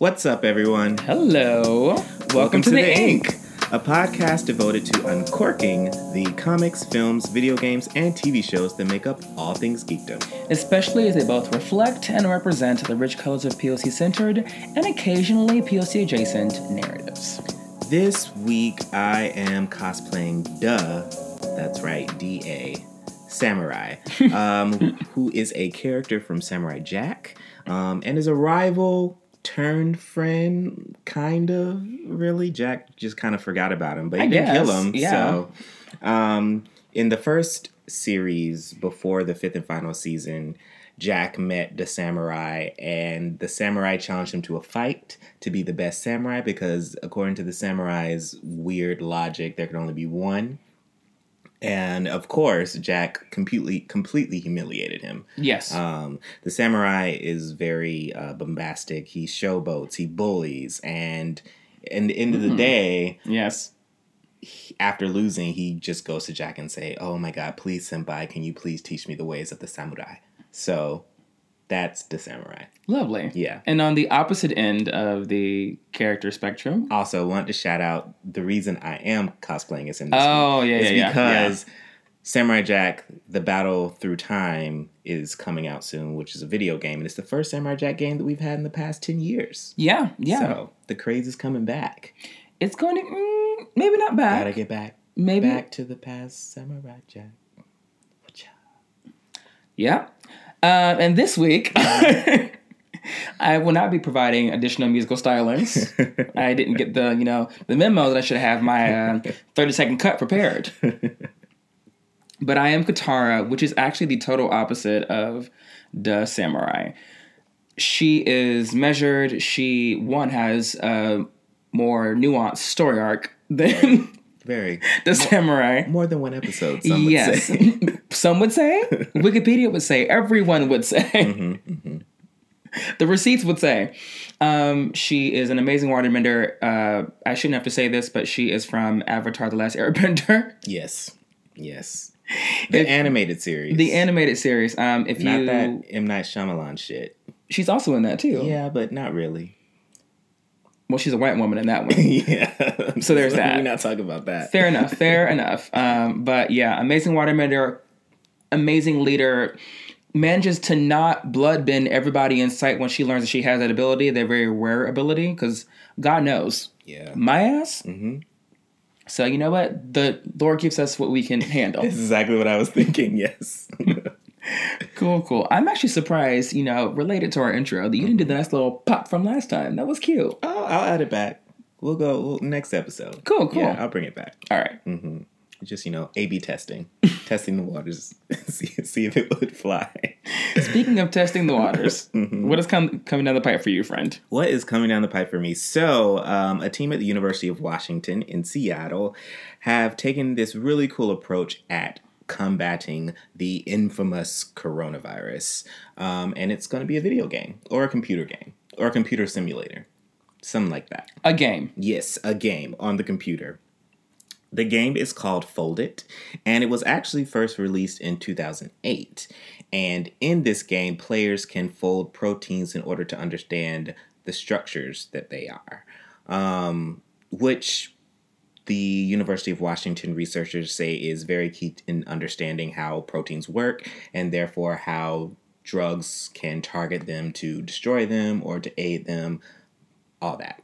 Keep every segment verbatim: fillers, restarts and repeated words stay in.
What's up, everyone? Hello. Welcome, Welcome to, to The, the Ink, Ink, a podcast devoted to uncorking the comics, films, video games, and T V shows that make up all things geekdom. Especially as they both reflect and represent the rich codes of P O C-centered and occasionally P O C-adjacent narratives. This week, I am cosplaying Duh, that's right, D A, Samurai, um, who is a character from Samurai Jack um, and is a rival... turned friend, kind of, really. Jack just kind of forgot about him, but he I didn't guess. kill him. Yeah. So, um, in the first series, before the fifth and final season, Jack met the samurai, and the samurai challenged him to a fight to be the best samurai, because according to the samurai's weird logic, there could only be one. And, of course, Jack completely completely humiliated him. Yes. Um, the samurai is very uh, bombastic. He showboats. He bullies. And at the end of the mm. day, yes, he, after losing, he just goes to Jack and say, "Oh, my God, please, senpai, can you please teach me the ways of the samurai?" So that's the samurai. Lovely. Yeah. And on the opposite end of the character spectrum. Also, want to shout out the reason I am cosplaying is in this Oh, yeah, yeah, yeah. because yeah. Samurai Jack, The Battle Through Time, is coming out soon, which is a video game. And it's the first Samurai Jack game that we've had in the past ten years. Yeah, yeah. So, the craze is coming back. It's going to, mm, maybe not back. Gotta get back. Maybe. Back to the past, Samurai Jack. Yeah. Uh, and this week, I will not be providing additional musical stylings. I didn't get the, you know, the memo that I should have my uh, thirty-second cut prepared. But I am Katara, which is actually the total opposite of the samurai. She is measured. She, one, has a more nuanced story arc than... Very. The samurai. More, more than one episode, some would yes. say. Some would say. Wikipedia would say. Everyone would say. Mm-hmm, mm-hmm. The receipts would say. Um, she is an amazing waterbender. Uh, I shouldn't have to say this, but she is from Avatar: The Last Airbender. Yes. Yes. The if, animated series. The animated series. Um, if not you, that M. Night Shyamalan shit. She's also in that, too. Yeah, but not really. Well, she's a white woman in that one. Yeah. So there's that. We're not talking about that. Fair enough. Fair enough. Um, but yeah, amazing waterbender, amazing leader, manages to not bloodbend everybody in sight when she learns that she has that ability, that very rare ability, because God knows. Yeah. My ass? Mm-hmm. So you know what? The Lord gives us what we can handle. That's exactly what I was thinking, yes. Cool, cool. I'm actually surprised, you know, related to our intro, that you didn't do the nice little pop from last time. That was cute. Oh, I'll add it back. We'll go we'll, next episode. Cool, cool. Yeah, I'll bring it back. All right. Mm-hmm. Just, you know, A B testing. Testing the waters. see, see if it would fly. Speaking of testing the waters, mm-hmm. what is com- coming down the pipe for you, friend? What is coming down the pipe for me? So, um, a team at the University of Washington in Seattle have taken this really cool approach at combating the infamous coronavirus. Um, and it's going to be a video game or a computer game or a computer simulator. Something like that. A game. Yes, a game on the computer. The game is called Foldit, and it was actually first released in two thousand eight. And in this game, players can fold proteins in order to understand the structures that they are, um, which... the University of Washington researchers say is very key in understanding how proteins work and therefore how drugs can target them to destroy them or to aid them, all that.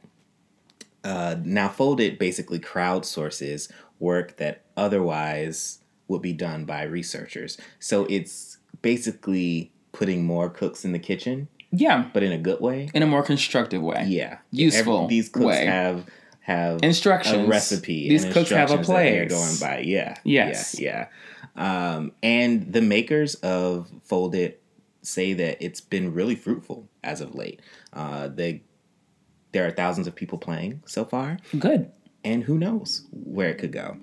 Uh, now, Foldit basically crowdsources work that otherwise would be done by researchers. So it's basically putting more cooks in the kitchen. Yeah. But in a good way. In a more constructive way. Yeah. Useful Every, These cooks way. have... have instructions, a recipe. These and cooks have a place. They're going by, yeah, yes, yeah. yeah. Um, and the makers of Foldit say that it's been really fruitful as of late. Uh, they there are thousands of people playing so far. Good, and who knows where it could go.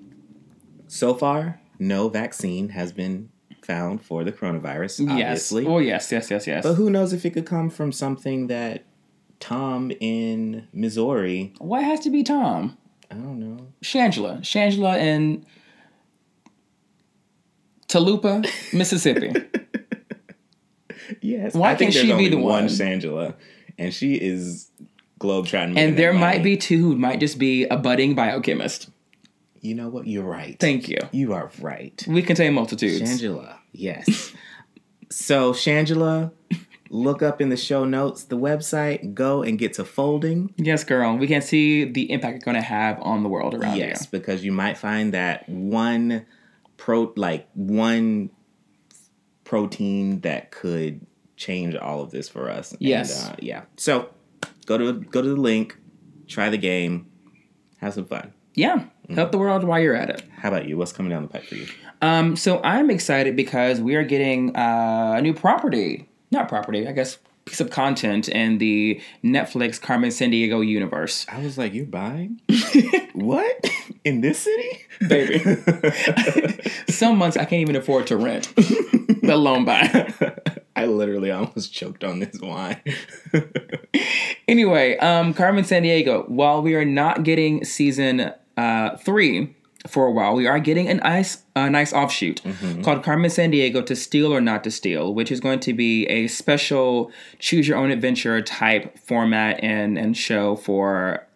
So far, no vaccine has been found for the coronavirus. Obviously, yes. Oh yes, yes, yes, yes. But who knows if it could come from something that. Tom in Missouri. Why has to be Tom? I don't know. Shangela. Shangela in Tolupa, Mississippi. Yes. Why can't she be the one? One Shangela. And she is globetrotting. And there might be two who might just be a budding biochemist. You know what? You're right. Thank you. You are right. We contain multitudes. Shangela. Yes. So, Shangela, look up in the show notes, the website, go and get to folding. Yes, girl. We can see the impact it's going to have on the world around you. Yes, because you might find that one pro, like one protein that could change all of this for us. Yes. And, uh, yeah. So, go to go to the link, try the game, have some fun. Yeah. Help the world while you're at it. How about you? What's coming down the pipe for you? Um, so I'm excited because we are getting uh, a new property. Not property, I guess, piece of content in the Netflix Carmen Sandiego universe. I was like, you're buying? What? In this city? Baby. Some months I can't even afford to rent, let alone buy. I literally almost choked on this wine. Anyway, um, Carmen Sandiego, while we are not getting season... Uh, three for a while, we are getting an ice, a nice offshoot mm-hmm. called Carmen Sandiego To Steal or Not to Steal, which is going to be a special Choose Your Own Adventure type format and, and show for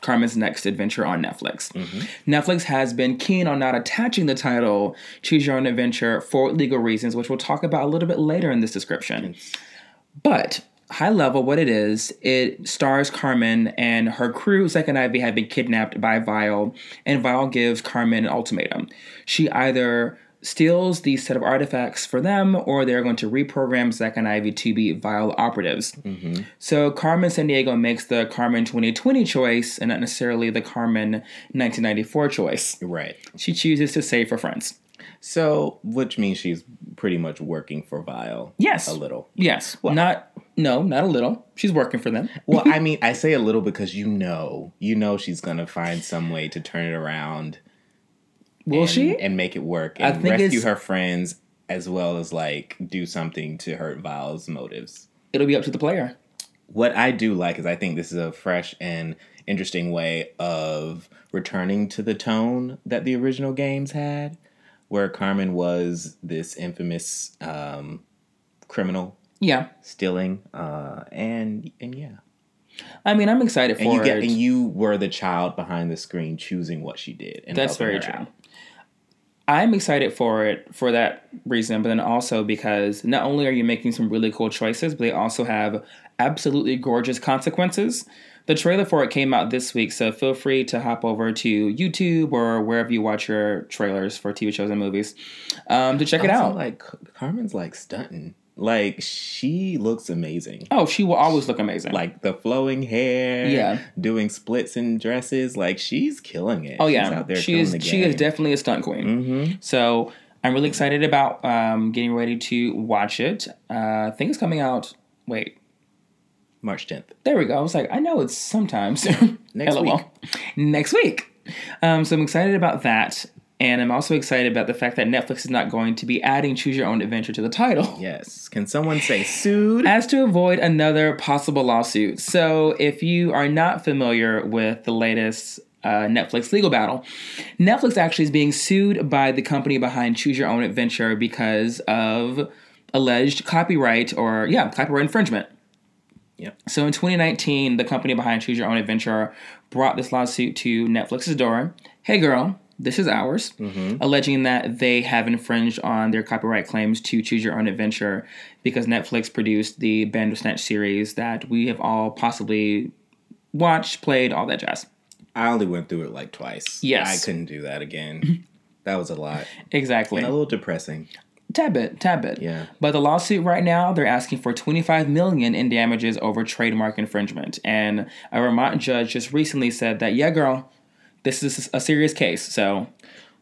Carmen's next adventure on Netflix. Mm-hmm. Netflix has been keen on not attaching the title Choose Your Own Adventure for legal reasons, which we'll talk about a little bit later in this description. Yes. But... high level, what it is, it stars Carmen and her crew. Zack and Ivy have been kidnapped by Vile, and Vile gives Carmen an ultimatum. She either steals the set of artifacts for them, or they're going to reprogram Zack and Ivy to be Vile operatives. Mm-hmm. So Carmen Sandiego makes the Carmen twenty twenty choice, and not necessarily the Carmen nineteen ninety-four choice. Right. She chooses to save her friends. So, which means she's pretty much working for Vile. Yes. A little. Yes. Well, not... No, not a little. She's working for them. Well, I mean, I say a little because you know. You know she's going to find some way to turn it around. Will and, she? And make it work. And I think rescue her friends as well as, like, do something to hurt Vile's motives. It'll be up to the player. What I do like is I think this is a fresh and interesting way of returning to the tone that the original games had, where Carmen was this infamous um, criminal. Yeah. Stealing. Uh, and and yeah. I mean, I'm excited for and you get, it. And you were the child behind the screen choosing what she did. And that's very true. Out. I'm excited for it for that reason, but then also because not only are you making some really cool choices, but they also have absolutely gorgeous consequences. The trailer for it came out this week, so feel free to hop over to YouTube or wherever you watch your trailers for T V shows and movies um, to check also, it out. Like Carmen's like stunting. Like, she looks amazing. Oh, she will always look amazing. Like, the flowing hair. Yeah. Doing splits and dresses. Like, she's killing it. Oh, yeah. She's out there she is, the game. She is definitely a stunt queen. Mm-hmm. So, I'm really excited about um, getting ready to watch it. Uh, I think it's coming out... Wait. March tenth. There we go. I was like, I know it's sometimes. Next week. Next week. Um, so, I'm excited about that. And I'm also excited about the fact that Netflix is not going to be adding Choose Your Own Adventure to the title. Yes. Can someone say sued? As to avoid another possible lawsuit. So if you are not familiar with the latest uh, Netflix legal battle, Netflix actually is being sued by the company behind Choose Your Own Adventure because of alleged copyright or, yeah, copyright infringement. Yep. So in twenty nineteen, the company behind Choose Your Own Adventure brought this lawsuit to Netflix's door. Hey, girl. This is ours, mm-hmm. alleging that they have infringed on their copyright claims to Choose Your Own Adventure because Netflix produced the Bandersnatch series that we have all possibly watched, played, all that jazz. I only went through it like twice. Yes. I couldn't do that again. That was a lot. Exactly. And a little depressing. Tad bit, tad bit. Yeah. But the lawsuit right now, they're asking for twenty-five million dollars in damages over trademark infringement. And a Vermont judge just recently said that, yeah, girl, this is a serious case, so...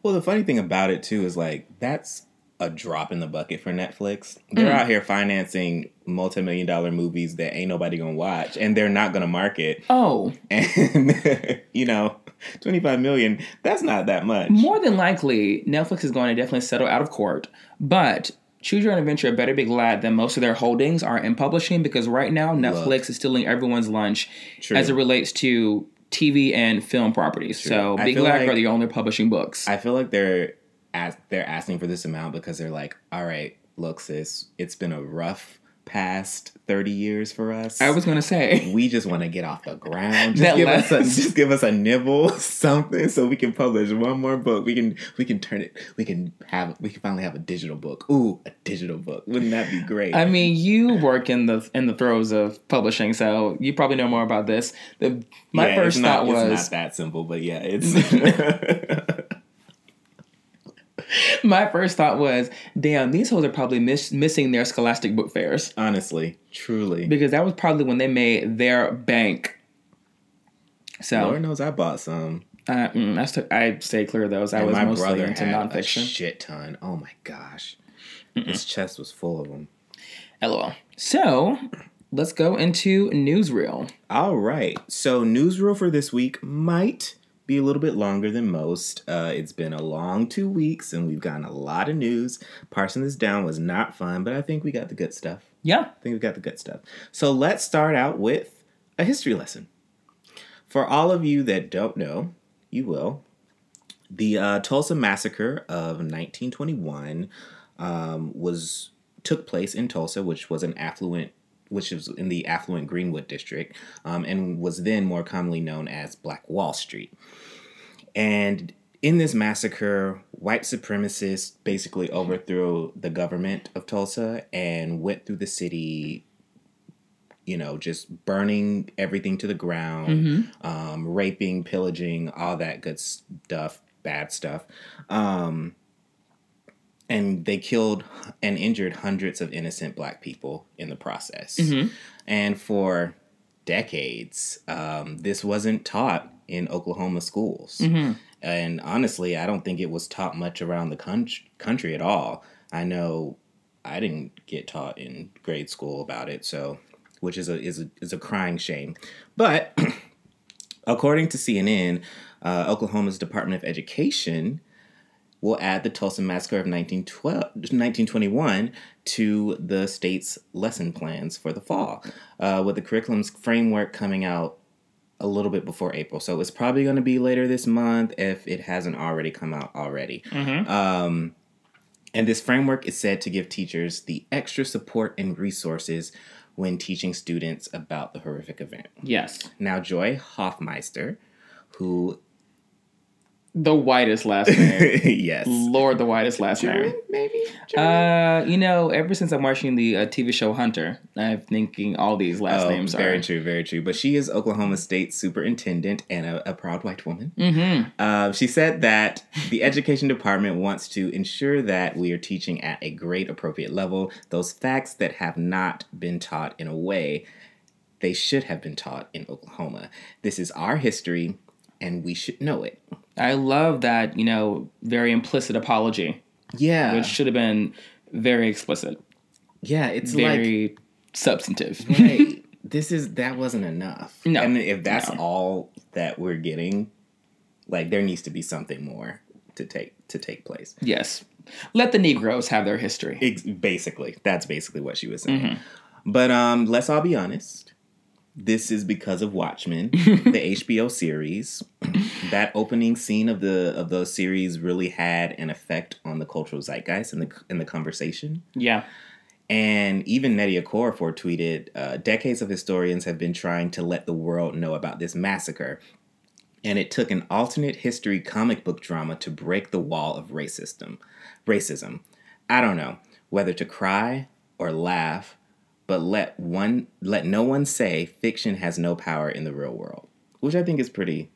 Well, the funny thing about it, too, is, like, that's a drop in the bucket for Netflix. They're mm. out here financing multi-million dollar movies that ain't nobody gonna watch, and they're not gonna market. Oh. And, you know, twenty-five million dollars, that's not that much. More than likely, Netflix is going to definitely settle out of court, but... Choose Your Own Adventure better be glad that most of their holdings are in publishing, because right now, Netflix Look. is stealing everyone's lunch True. as it relates to... T V and film properties. True. So Big Black are the only publishing books. I feel like they're as, they're asking for this amount because they're like, all right, look, sis, it's been a rough past thirty years for us. I was going to say. We just want to get off the ground. Just, give us a, just give us a nibble, something, so we can publish one more book. We can we can turn it. We can have. We can finally have a digital book. Ooh, a digital book. Wouldn't that be great? I mean, you work in the in the throes of publishing, so you probably know more about this. The, my yeah, first not, thought was... It's not that simple, but yeah, it's... My first thought was, damn, these hoes are probably miss- missing their Scholastic book fairs. Honestly, truly. Because that was probably when they made their bank. So Lord knows I bought some. Uh, mm, I, st- I stayed clear of those. I and was my mostly brother into had nonfiction. A shit ton. Oh my gosh. Mm-mm. His chest was full of them. LOL. So let's go into Newsreel. All right. So Newsreel for this week might... be a little bit longer than most. Uh, it's been a long two weeks and we've gotten a lot of news. Parsing this down was not fun, but I think we got the good stuff. Yeah. I think we got the good stuff. So let's start out with a history lesson. For all of you that don't know, you will. The uh, Tulsa Massacre of nineteen twenty-one um, was took place in Tulsa, which was an affluent which was in the affluent Greenwood district, um, and was then more commonly known as Black Wall Street. And in this massacre, white supremacists basically overthrew the government of Tulsa and went through the city, you know, just burning everything to the ground, mm-hmm. um, raping, pillaging, all that good stuff, bad stuff. Um, And they killed and injured hundreds of innocent Black people in the process. Mm-hmm. And for decades, um, this wasn't taught in Oklahoma schools. Mm-hmm. And honestly, I don't think it was taught much around the con- country at all. I know I didn't get taught in grade school about it, so which is a is a, is a crying shame. But according to C N N, uh, Oklahoma's Department of Education... we'll add the Tulsa Massacre of nineteen twenty-one to the state's lesson plans for the fall, uh, with the curriculum's framework coming out a little bit before April. So it's probably going to be later this month if it hasn't already come out already. Mm-hmm. Um, and this framework is said to give teachers the extra support and resources when teaching students about the horrific event. Yes. Now, Joy Hoffmeister, who... the whitest last name. Yes. Lord, the whitest last German, name. Maybe? German? Uh, you know, ever since I'm watching the uh, T V show Hunter, I'm thinking all these last oh, names very are. Very true, very true. But she is Oklahoma State superintendent and a, a proud white woman. Mm-hmm. Uh, she said that the education department wants to ensure that we are teaching at a grade appropriate level those facts that have not been taught in a way they should have been taught in Oklahoma. This is our history, and we should know it. I love that, you know, very implicit apology. Yeah. Which should have been very explicit. Yeah, it's very like... very substantive. Right. This is... that wasn't enough. No. And if that's no. all that we're getting, like, there needs to be something more to take to take place. Yes. Let the Negroes have their history. It's basically. That's basically what she was saying. Mm-hmm. But um, let's all be honest. This is because of Watchmen, the H B O series. That opening scene of the of the series really had an effect on the cultural zeitgeist and the and the conversation. Yeah. And even Nnedi Okorafor tweeted, uh, decades of historians have been trying to let the world know about this massacre. And it took an alternate history comic book drama to break the wall of racism. Racism. I don't know whether to cry or laugh. But let one let no one say fiction has no power in the real world, which I think is pretty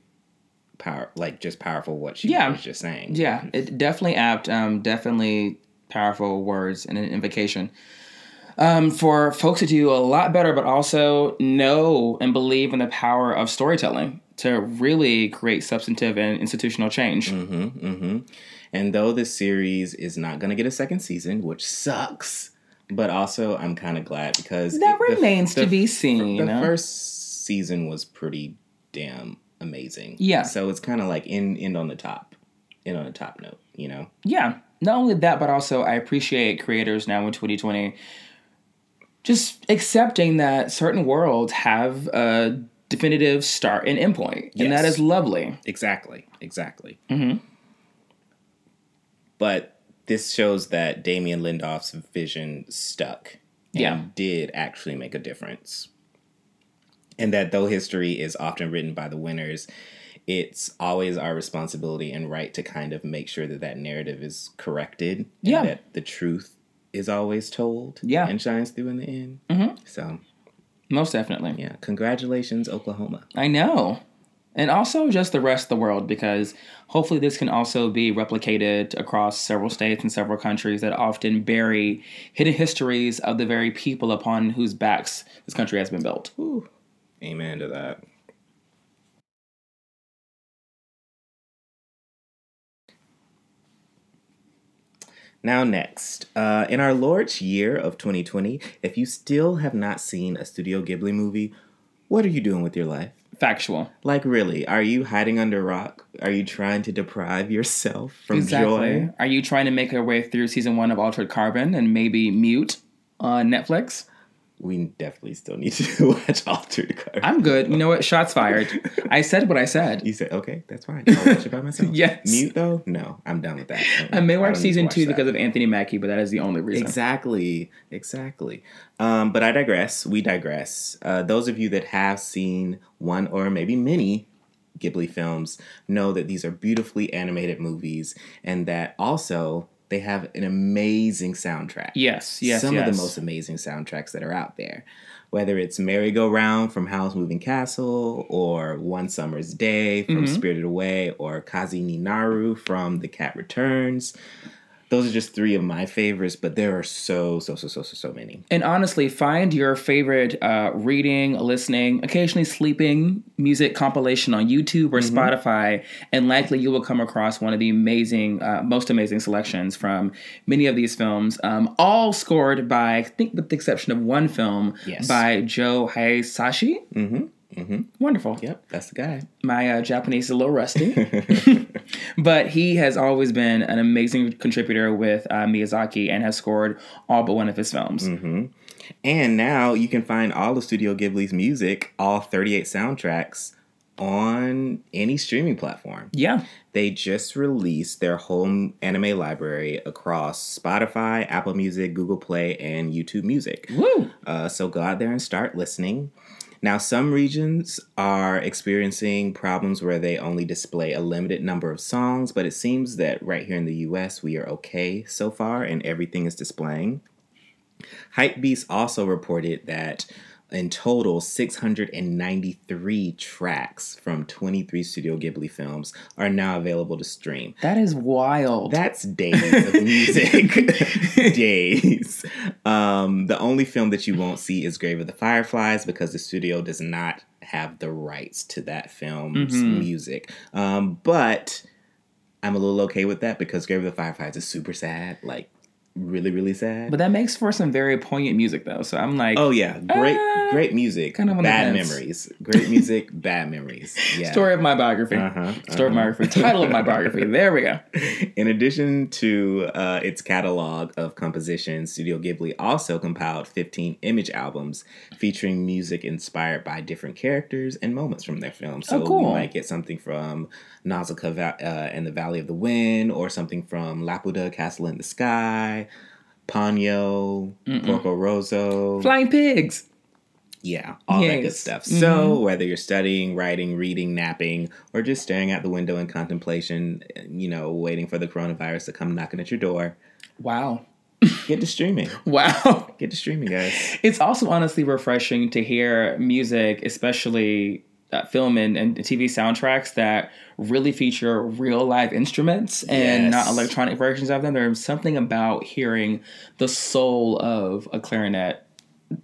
power, like just powerful. What she yeah. was just saying, yeah, it definitely apt, um, definitely powerful words and an invocation um, for folks to do a lot better, but also know and believe in the power of storytelling to really create substantive and institutional change. Mm-hmm, mm-hmm. And though this series is not going to get a second season, which sucks. But also, I'm kind of glad because... that it, the, remains the, to be seen. The you know? First season was pretty damn amazing. Yeah. So it's kind of like end, end on the top. End on the top note, you know? Yeah. Not only that, but also I appreciate creators now in twenty twenty just accepting that certain worlds have a definitive start and end point. Yes. And that is lovely. Exactly. Exactly. Mm-hmm. But... this shows that Damien Lindelof's vision stuck. and yeah. did actually make a difference. And that though history is often written by the winners, it's always our responsibility and right to kind of make sure that that narrative is corrected and yeah. that the truth is always told yeah. and shines through in the end. Mm-hmm. So, most definitely. Yeah. Congratulations, Oklahoma. I know. And also just the rest of the world, because hopefully this can also be replicated across several states and several countries that often bury hidden histories of the very people upon whose backs this country has been built. Ooh. Amen to that. Now next, uh, in our Lord's year of twenty twenty, if you still have not seen a Studio Ghibli movie, what are you doing with your life? Factual. Like, really, are you hiding under a rock? Are you trying to deprive yourself from exactly. joy? Are you trying to make your way through season one of Altered Carbon and maybe Mute on Netflix? We definitely still need to watch Altered Carbon. I'm good. You know what? Shots fired. I said what I said. You said, okay, that's fine. I'll watch it by myself. Yes. Mute, though? No, I'm done with that. I, I may watch I season watch two that. because of Anthony Mackie, but that is the only reason. Exactly. Exactly. Um, but I digress. We digress. Uh, those of you that have seen one or maybe many Ghibli films know that these are beautifully animated movies and that also... they have an amazing soundtrack. Yes, yes, Some yes. of the most amazing soundtracks that are out there. Whether it's Merry-Go-Round from Howl's Moving Castle or One Summer's Day from mm-hmm. Spirited Away or Kaze ni Naru from The Cat Returns. Those are just three of my favorites, but there are so, so, so, so, so, so many. And honestly, find your favorite uh, reading, listening, occasionally sleeping music compilation on YouTube or mm-hmm. Spotify, and likely you will come across one of the amazing, uh, most amazing selections from many of these films, um, all scored by, I think with the exception of one film, yes. by Joe Hisashi. Mm-hmm. Mm-hmm. Wonderful. Yep, that's the guy. My uh, Japanese is a little rusty. But he has always been an amazing contributor with uh, Miyazaki and has scored all but one of his films. Mm-hmm. And now you can find all of Studio Ghibli's music, all thirty-eight soundtracks, on any streaming platform. Yeah. They just released their whole anime library across Spotify, Apple Music, Google Play, and YouTube Music. Woo! Uh, so go out there and start listening. Now, some regions are experiencing problems where they only display a limited number of songs, but it seems that right here in the U S, we are okay so far, and everything is displaying. Hypebeast also reported that in total, six hundred ninety-three tracks from twenty-three Studio Ghibli films are now available to stream. That is wild. That's days of music. Days. Um, the only film that you won't see is Grave of the Fireflies because the studio does not have the rights to that film's mm-hmm. music. Um, but I'm a little okay with that because Grave of the Fireflies is super sad. Like, really, really sad. But that makes for some very poignant music, though. So I'm like... Oh, yeah. Great uh, great music. Kind of bad memories. Great music, bad memories. Yeah. Story of my biography. Uh-huh, uh-huh. Story of my biography. Title of my biography. There we go. In addition to uh, its catalog of compositions, Studio Ghibli also compiled fifteen image albums featuring music inspired by different characters and moments from their films. So oh, cool. we might get something from Nausicaa uh, and the Valley of the Wind or something from Laputa, Castle in the Sky, Ponyo, Mm-mm. Porco Rosso. Flying Pigs. Yeah, all yes. that good stuff. Mm-hmm. So whether you're studying, writing, reading, napping, or just staring out the window in contemplation, you know, waiting for the coronavirus to come knocking at your door. Wow. Get to streaming. Wow. Get to streaming, guys. It's also honestly refreshing to hear music, especially... Uh, film and, and T V soundtracks that really feature real live instruments and yes. not electronic versions of them. There's something about hearing the soul of a clarinet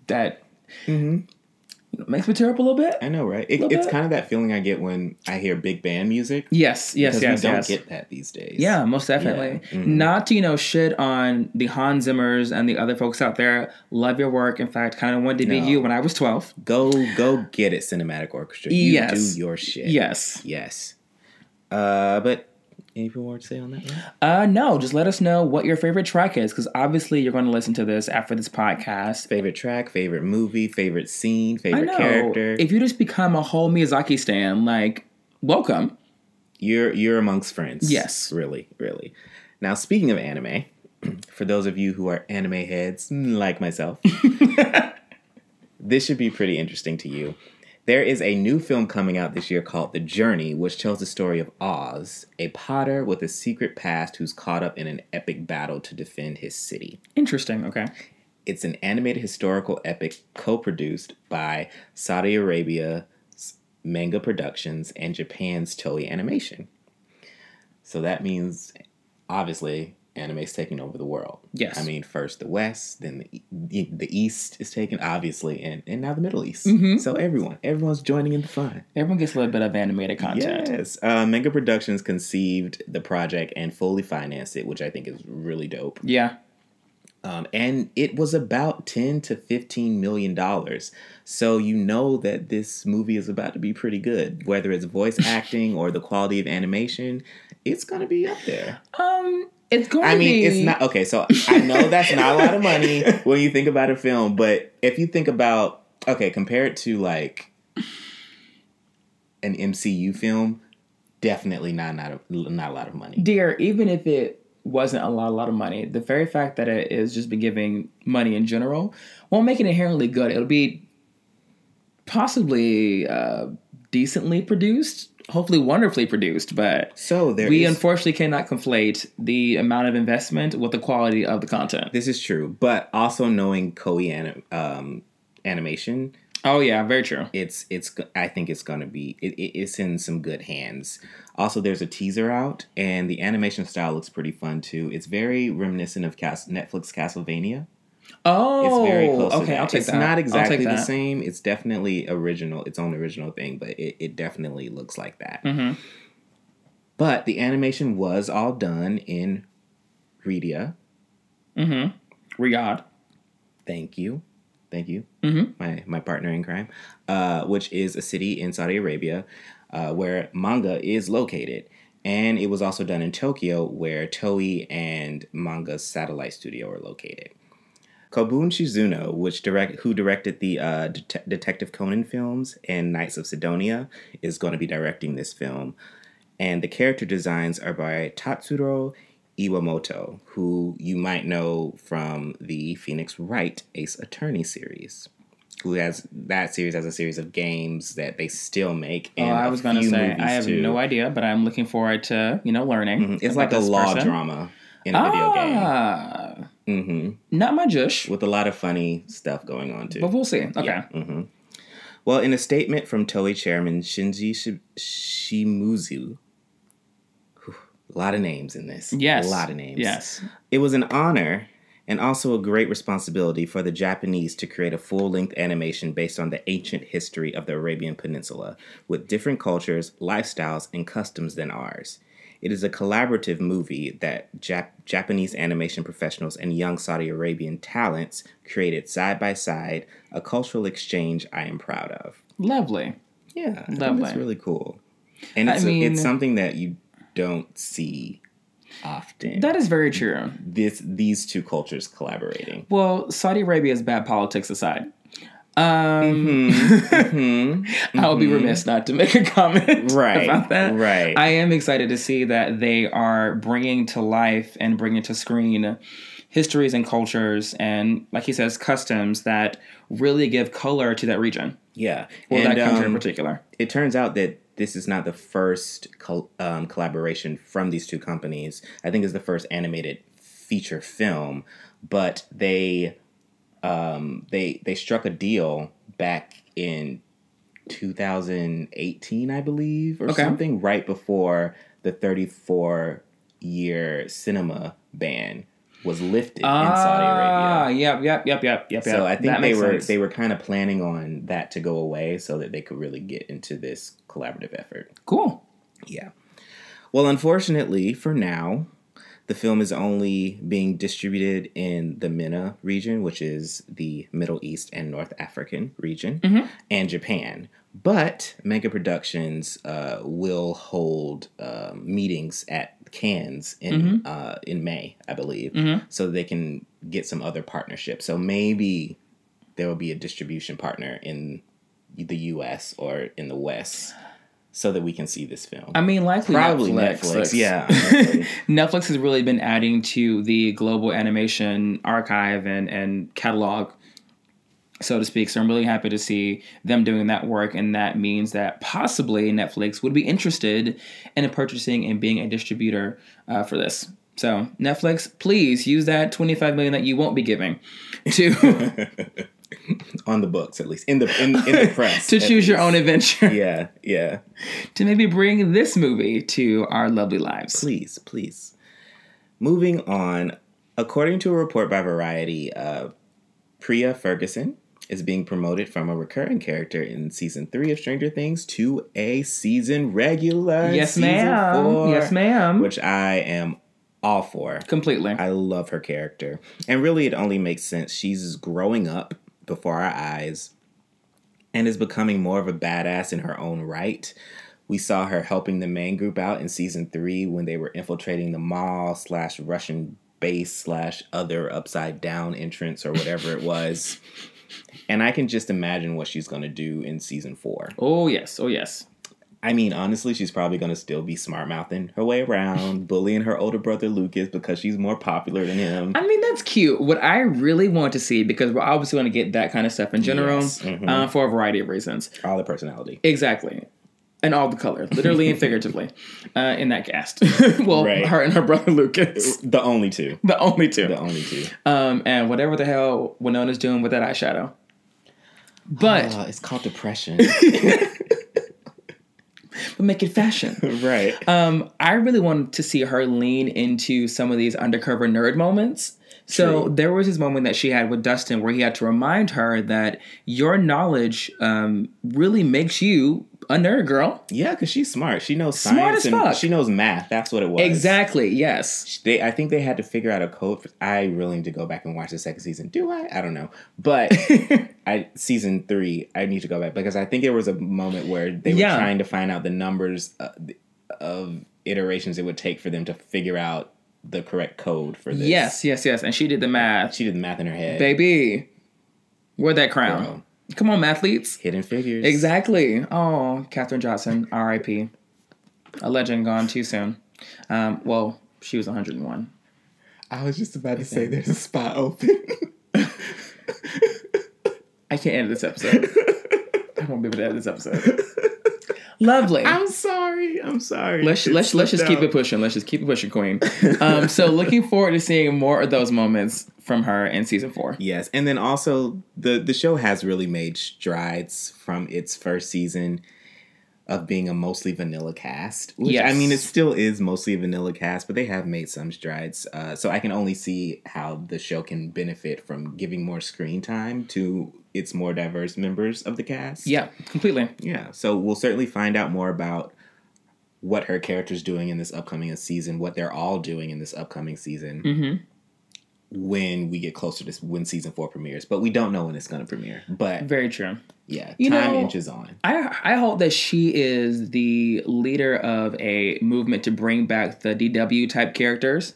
that mm-hmm. makes me tear up a little bit. I know, right? It, it's bit. kind of that feeling I get when I hear big band music. Yes, yes, yes. We don't yes. get that these days. Yeah, most definitely. Yeah. Mm-hmm. Not to, you know, shit on the Hans Zimmers and the other folks out there. Love your work. In fact, kind of wanted to be no. you when I was twelve. Go, go get it, Cinematic Orchestra. You yes. do your shit. Yes. Yes. Uh, but anything more to say on that one? Uh, no, just let us know what your favorite track is, because obviously you're going to listen to this after this podcast. Favorite track, favorite movie, favorite scene, favorite I know. character. If you just become a whole Miyazaki stan, like, welcome. You're you're amongst friends. Yes. Really, really. Now, speaking of anime, for those of you who are anime heads like myself, This should be pretty interesting to you. There is a new film coming out this year called The Journey, which tells the story of Oz, a potter with a secret past who's caught up in an epic battle to defend his city. Interesting. Okay. It's an animated historical epic co-produced by Saudi Arabia's Manga Productions and Japan's Toei Animation. So that means, obviously, anime is taking over the world. Yes. I mean, first the West, then the, the East is taken, obviously, and, and now the Middle East. Mm-hmm. So everyone, everyone's joining in the fun. Everyone gets a little bit of animated content. Yes. Uh, Manga Productions conceived the project and fully financed it, which I think is really dope. Yeah. Um, and it was about ten to fifteen million dollars. So you know that this movie is about to be pretty good, whether it's voice acting or the quality of animation. It's going to be up there. Um... It's going I mean, to be... it's not... Okay, so I know that's not a lot of money when you think about a film, but if you think about... Okay, compare it to, like, an M C U film, definitely not, not, a, not a lot of money. Dear, even if it wasn't a lot, a lot of money, the very fact that it is just been giving money in general won't make it inherently good. It'll be possibly uh, decently produced, hopefully wonderfully produced, but so there we is, unfortunately cannot conflate the amount of investment with the quality of the content. This is true, but also knowing Koei anim, um, animation. Oh yeah, very true. It's it's. I think it's going to be. It, it's in some good hands. Also, there's a teaser out, and the animation style looks pretty fun too. It's very reminiscent of Cas- Netflix Castlevania. Oh, it's very close. Okay, to I'll take it's that. It's not exactly the same. It's definitely original. Its own original thing, but it, it definitely looks like that. Mm-hmm. But the animation was all done in Riyadh. Mm-hmm. Riyadh. Thank you, thank you. Mm-hmm. My my partner in crime, uh, which is a city in Saudi Arabia, uh, where manga is located. And it was also done in Tokyo, where Toei and Manga's satellite studio are located. Kobun Shizuno, which direct, who directed the uh, Det- Detective Conan films and Knights of Sidonia, is going to be directing this film. And the character designs are by Tatsuro Iwamoto, who you might know from the Phoenix Wright Ace Attorney series. Who has that series has a series of games that they still make. And oh, I was going to say, I have too. no idea, but I'm looking forward to, you know, learning. Mm-hmm. It's like a law person. drama in a ah. video game. Mm-hmm. Not my jush. With a lot of funny stuff going on, too. But we'll see. Okay. Yeah. Mm-hmm. Well, in a statement from Toei Chairman Shinji Sh- Shimizu, whew, a lot of names in this. Yes. A lot of names. Yes. It was an honor and also a great responsibility for the Japanese to create a full-length animation based on the ancient history of the Arabian Peninsula, with different cultures, lifestyles, and customs than ours. It is a collaborative movie that Jap- Japanese animation professionals and young Saudi Arabian talents created side by side, a cultural exchange I am proud of. Lovely. Yeah. Lovely. It's really cool. And it's, I mean, a, it's something that you don't see often. That is very true. This These two cultures collaborating. Well, Saudi Arabia's bad politics aside. Um, mm-hmm. Mm-hmm. I would be remiss not to make a comment right. about that. Right. I am excited to see that they are bringing to life and bringing to screen histories and cultures and, like he says, customs that really give color to that region. Yeah. Or and, that country um, in particular. It turns out that this is not the first col- um, collaboration from these two companies. I think it's the first animated feature film, but they... Um, they they struck a deal back in two thousand eighteen, I believe, or okay. something, right before the thirty-four year cinema ban was lifted uh, in Saudi Arabia. Yep, yep, yep, yep, yep. So I think that they were sense. they were kind of planning on that to go away so that they could really get into this collaborative effort. Cool. Yeah. Well, unfortunately, for now, the film is only being distributed in the MENA region, which is the Middle East and North African region, mm-hmm. and Japan. But Manga Productions uh, will hold uh, meetings at Cannes in mm-hmm. uh, in May, I believe, mm-hmm. so they can get some other partnerships. So maybe there will be a distribution partner in the U S or in the West. So that we can see this film. I mean, likely Probably Netflix. Netflix. Yeah. Netflix. Netflix has really been adding to the global animation archive and, and catalog so to speak. So I'm really happy to see them doing that work. And that means that possibly Netflix would be interested in purchasing and being a distributor uh, for this. So Netflix, please use that twenty-five million dollars that you won't be giving to... on the books, at least in the in, in the press, to choose least. your own adventure. Yeah, yeah. To maybe bring this movie to our lovely lives. Please, please. Moving on, according to a report by Variety, uh, Priya Ferguson is being promoted from a recurring character in season three of Stranger Things to a season regular. Yes, season ma'am. Four, yes, ma'am. Which I am. All for. Completely. I love her character. And really, it only makes sense. She's growing up before our eyes and is becoming more of a badass in her own right. We saw her helping the main group out in season three when they were infiltrating the mall slash Russian base slash other upside down entrance or whatever it was. And I can just imagine what she's going to do in season four. Oh, yes. Oh, yes. I mean, honestly, she's probably going to still be smart-mouthing her way around, bullying her older brother Lucas because she's more popular than him. I mean, that's cute. What I really want to see, because we're obviously going to get that kind of stuff in general, yes. mm-hmm. uh, for a variety of reasons. All the personality. Exactly. And all the color, literally and figuratively, uh, in that cast. Well, right. Her and her brother Lucas. The only two. The only two. The only two. Um, and whatever the hell Winona's doing with that eyeshadow. But... Oh, it's called depression. But make it fashion. Right. Um, I really wanted to see her lean into some of these undercover nerd moments. So True. There was this moment that she had with Dustin where he had to remind her that your knowledge um, really makes you a nerd, girl. Yeah, because she's smart. She knows science. Smart as and fuck. She knows math. That's what it was. Exactly. Yes. They, I think they had to figure out a code. For, I really need to go back and watch the second season. Do I? I don't know. But I season three, I need to go back because I think there was a moment where they were yeah. trying to find out the numbers of, of iterations it would take for them to figure out the correct code for this. Yes, yes, yes. And she did the math. She did the math in her head. Baby, wear that crown. Girl. Come on, mathletes. Hidden Figures. Exactly. Oh, Katherine Johnson, R I P A legend gone too soon. Um, well, she was one hundred and one. I was just about to say there's a spot open. I can't edit this episode. I won't be able to edit this episode. Lovely. I'm sorry. I'm sorry. Let's it's let's let's just out. keep it pushing. Let's just keep it pushing, Queen. Um, so looking forward to seeing more of those moments from her in season four. Yes, and then also the the show has really made strides from its first season of being a mostly vanilla cast. Which, yes, I mean it still is mostly a vanilla cast, but they have made some strides. Uh, so I can only see how the show can benefit from giving more screen time to its more diverse members of the cast. Yeah, completely. Yeah. So we'll certainly find out more about what her character's doing in this upcoming season, what they're all doing in this upcoming season mm-hmm. when we get closer to when season four premieres. But we don't know when it's going to premiere. But very true. Yeah. You time know, inches on. I I hope that she is the leader of a movement to bring back the D W type characters.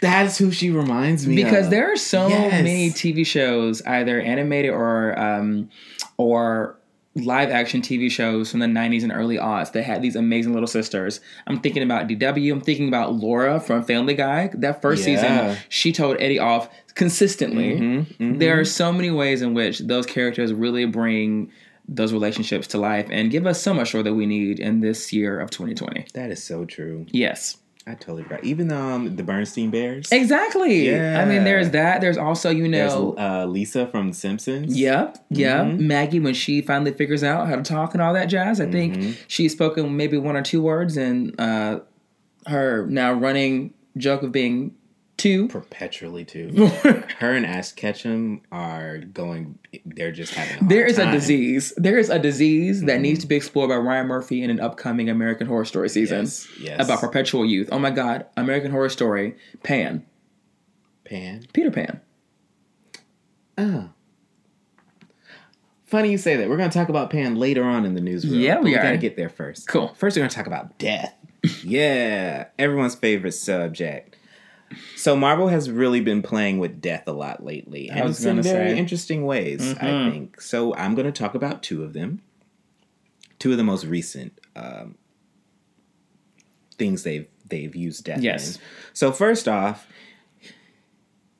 That's who she reminds me because of. Because there are so yes. many T V shows, either animated or um, or live action T V shows from the nineties and early aughts that had these amazing little sisters. I'm thinking about D W. I'm thinking about Laura from Family Guy. That first yeah. season, she told Eddie off consistently. Mm-hmm, mm-hmm. There are so many ways in which those characters really bring those relationships to life and give us so much more that we need in this year of twenty twenty. That is so true. Yes. I totally forgot. Even um, the Bernstein Bears. Exactly. Yeah. I mean, there's that. There's also, you know... Uh, Lisa from The Simpsons. Yep. Yep. Mm-hmm. Maggie, when she finally figures out how to talk and all that jazz, I mm-hmm. think she's spoken maybe one or two words, and uh, her now running joke of being two. Perpetually two. Her and Ash Ketchum are going... They're just having a hard There is time. a disease. There is a disease mm-hmm. that needs to be explored by Ryan Murphy in an upcoming American Horror Story season. Yes, yes. About perpetual youth. Oh my God. American Horror Story. Pan. Pan? Peter Pan. Oh. Funny you say that. We're going to talk about Pan later on in the newsroom. Yeah, we are. We got to get there first. Cool. First, we're going to talk about death. Yeah. Everyone's favorite subject. So Marvel has really been playing with death a lot lately, and it's in very say. interesting ways, mm-hmm. I think. So I'm going to talk about two of them, two of the most recent um, things they've they've used death yes. in. So first off,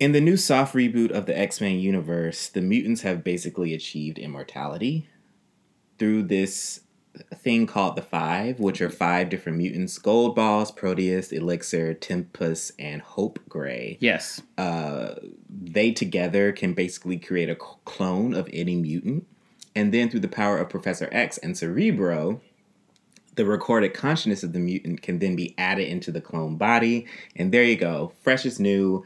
In the new soft reboot of the X-Men universe, the mutants have basically achieved immortality through this thing called the Five, which are five different mutants: Gold Balls, Proteus, Elixir, Tempest, and Hope Gray. Yes. Uh, they together can basically create a clone of any mutant. And then through the power of Professor X and Cerebro, the recorded consciousness of the mutant can then be added into the clone body. And there you go. Fresh as new.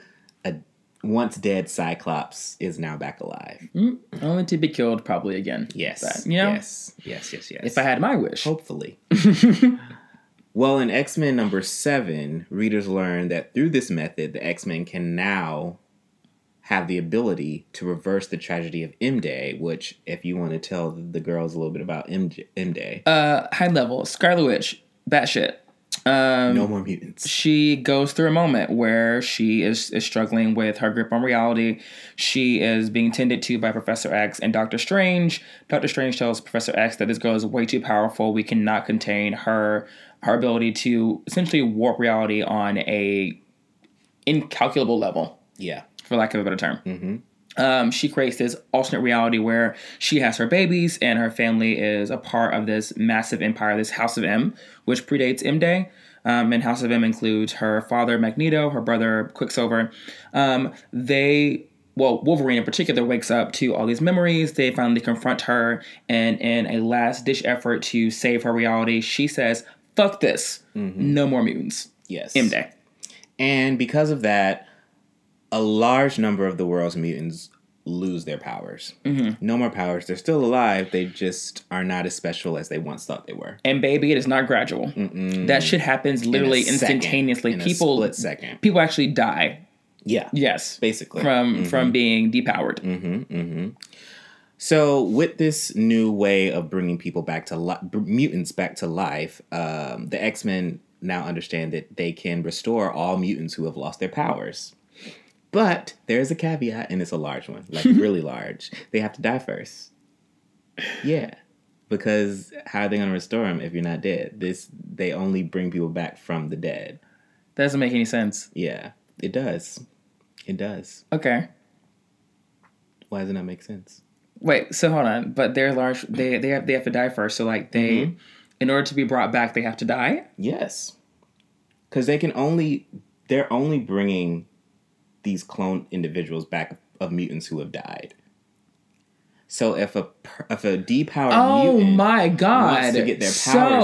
Once dead Cyclops is now back alive. Mm, only to be killed probably again. Yes. But, you know, yes. Yes, yes, yes. If I had my wish. Hopefully. Well, in X-Men number seven, readers learn that through this method, the X-Men can now have the ability to reverse the tragedy of M-Day, which, if you want to tell the girls a little bit about M-Day. Uh, high level. Scarlet Witch. Batshit. Um, no more mutants. She goes through a moment where she is, is struggling with her grip on reality. She is being tended to by Professor X and Doctor Strange. Doctor Strange tells Professor X that this girl is way too powerful. We cannot contain her her ability to essentially warp reality on a incalculable level. Yeah. For lack of a better term. Mm-hmm. Um, she creates this alternate reality where she has her babies and her family is a part of this massive empire, this House of M, which predates M-Day. Um, and House of M includes her father, Magneto, her brother, Quicksilver. Um, they, well, Wolverine in particular wakes up to all these memories. They finally confront her, and in a last-ditch effort to save her reality, she says, fuck this. Mm-hmm. No more mutants. Yes. M-Day. And because of that, a large number of the world's mutants lose their powers. Mm-hmm. No more powers. They're still alive. They just are not as special as they once thought they were. And baby, it is not gradual. Mm-mm. That shit happens literally in instantaneously. Second. In people, a split second. People actually die. Yeah. Yes. Basically. From mm-hmm. from being depowered. Mm-hmm. Mm-hmm. So with this new way of bringing people back to life, mutants back to life, um, the X-Men now understand that they can restore all mutants who have lost their powers. But there is a caveat, and it's a large one, like really large. They have to die first. Yeah. Because how are they going to restore them if you're not dead? This They only bring people back from the dead. That doesn't make any sense. Yeah, it does. It does. Okay. Why does it not make sense? Wait, so hold on. But they're large. They they have, they have to die first. So like they, mm-hmm. in order to be brought back, they have to die? Yes. Because they can only, they're only bringing these clone individuals back of mutants who have died. So if a if a depowered oh mutant my God. wants to get their powers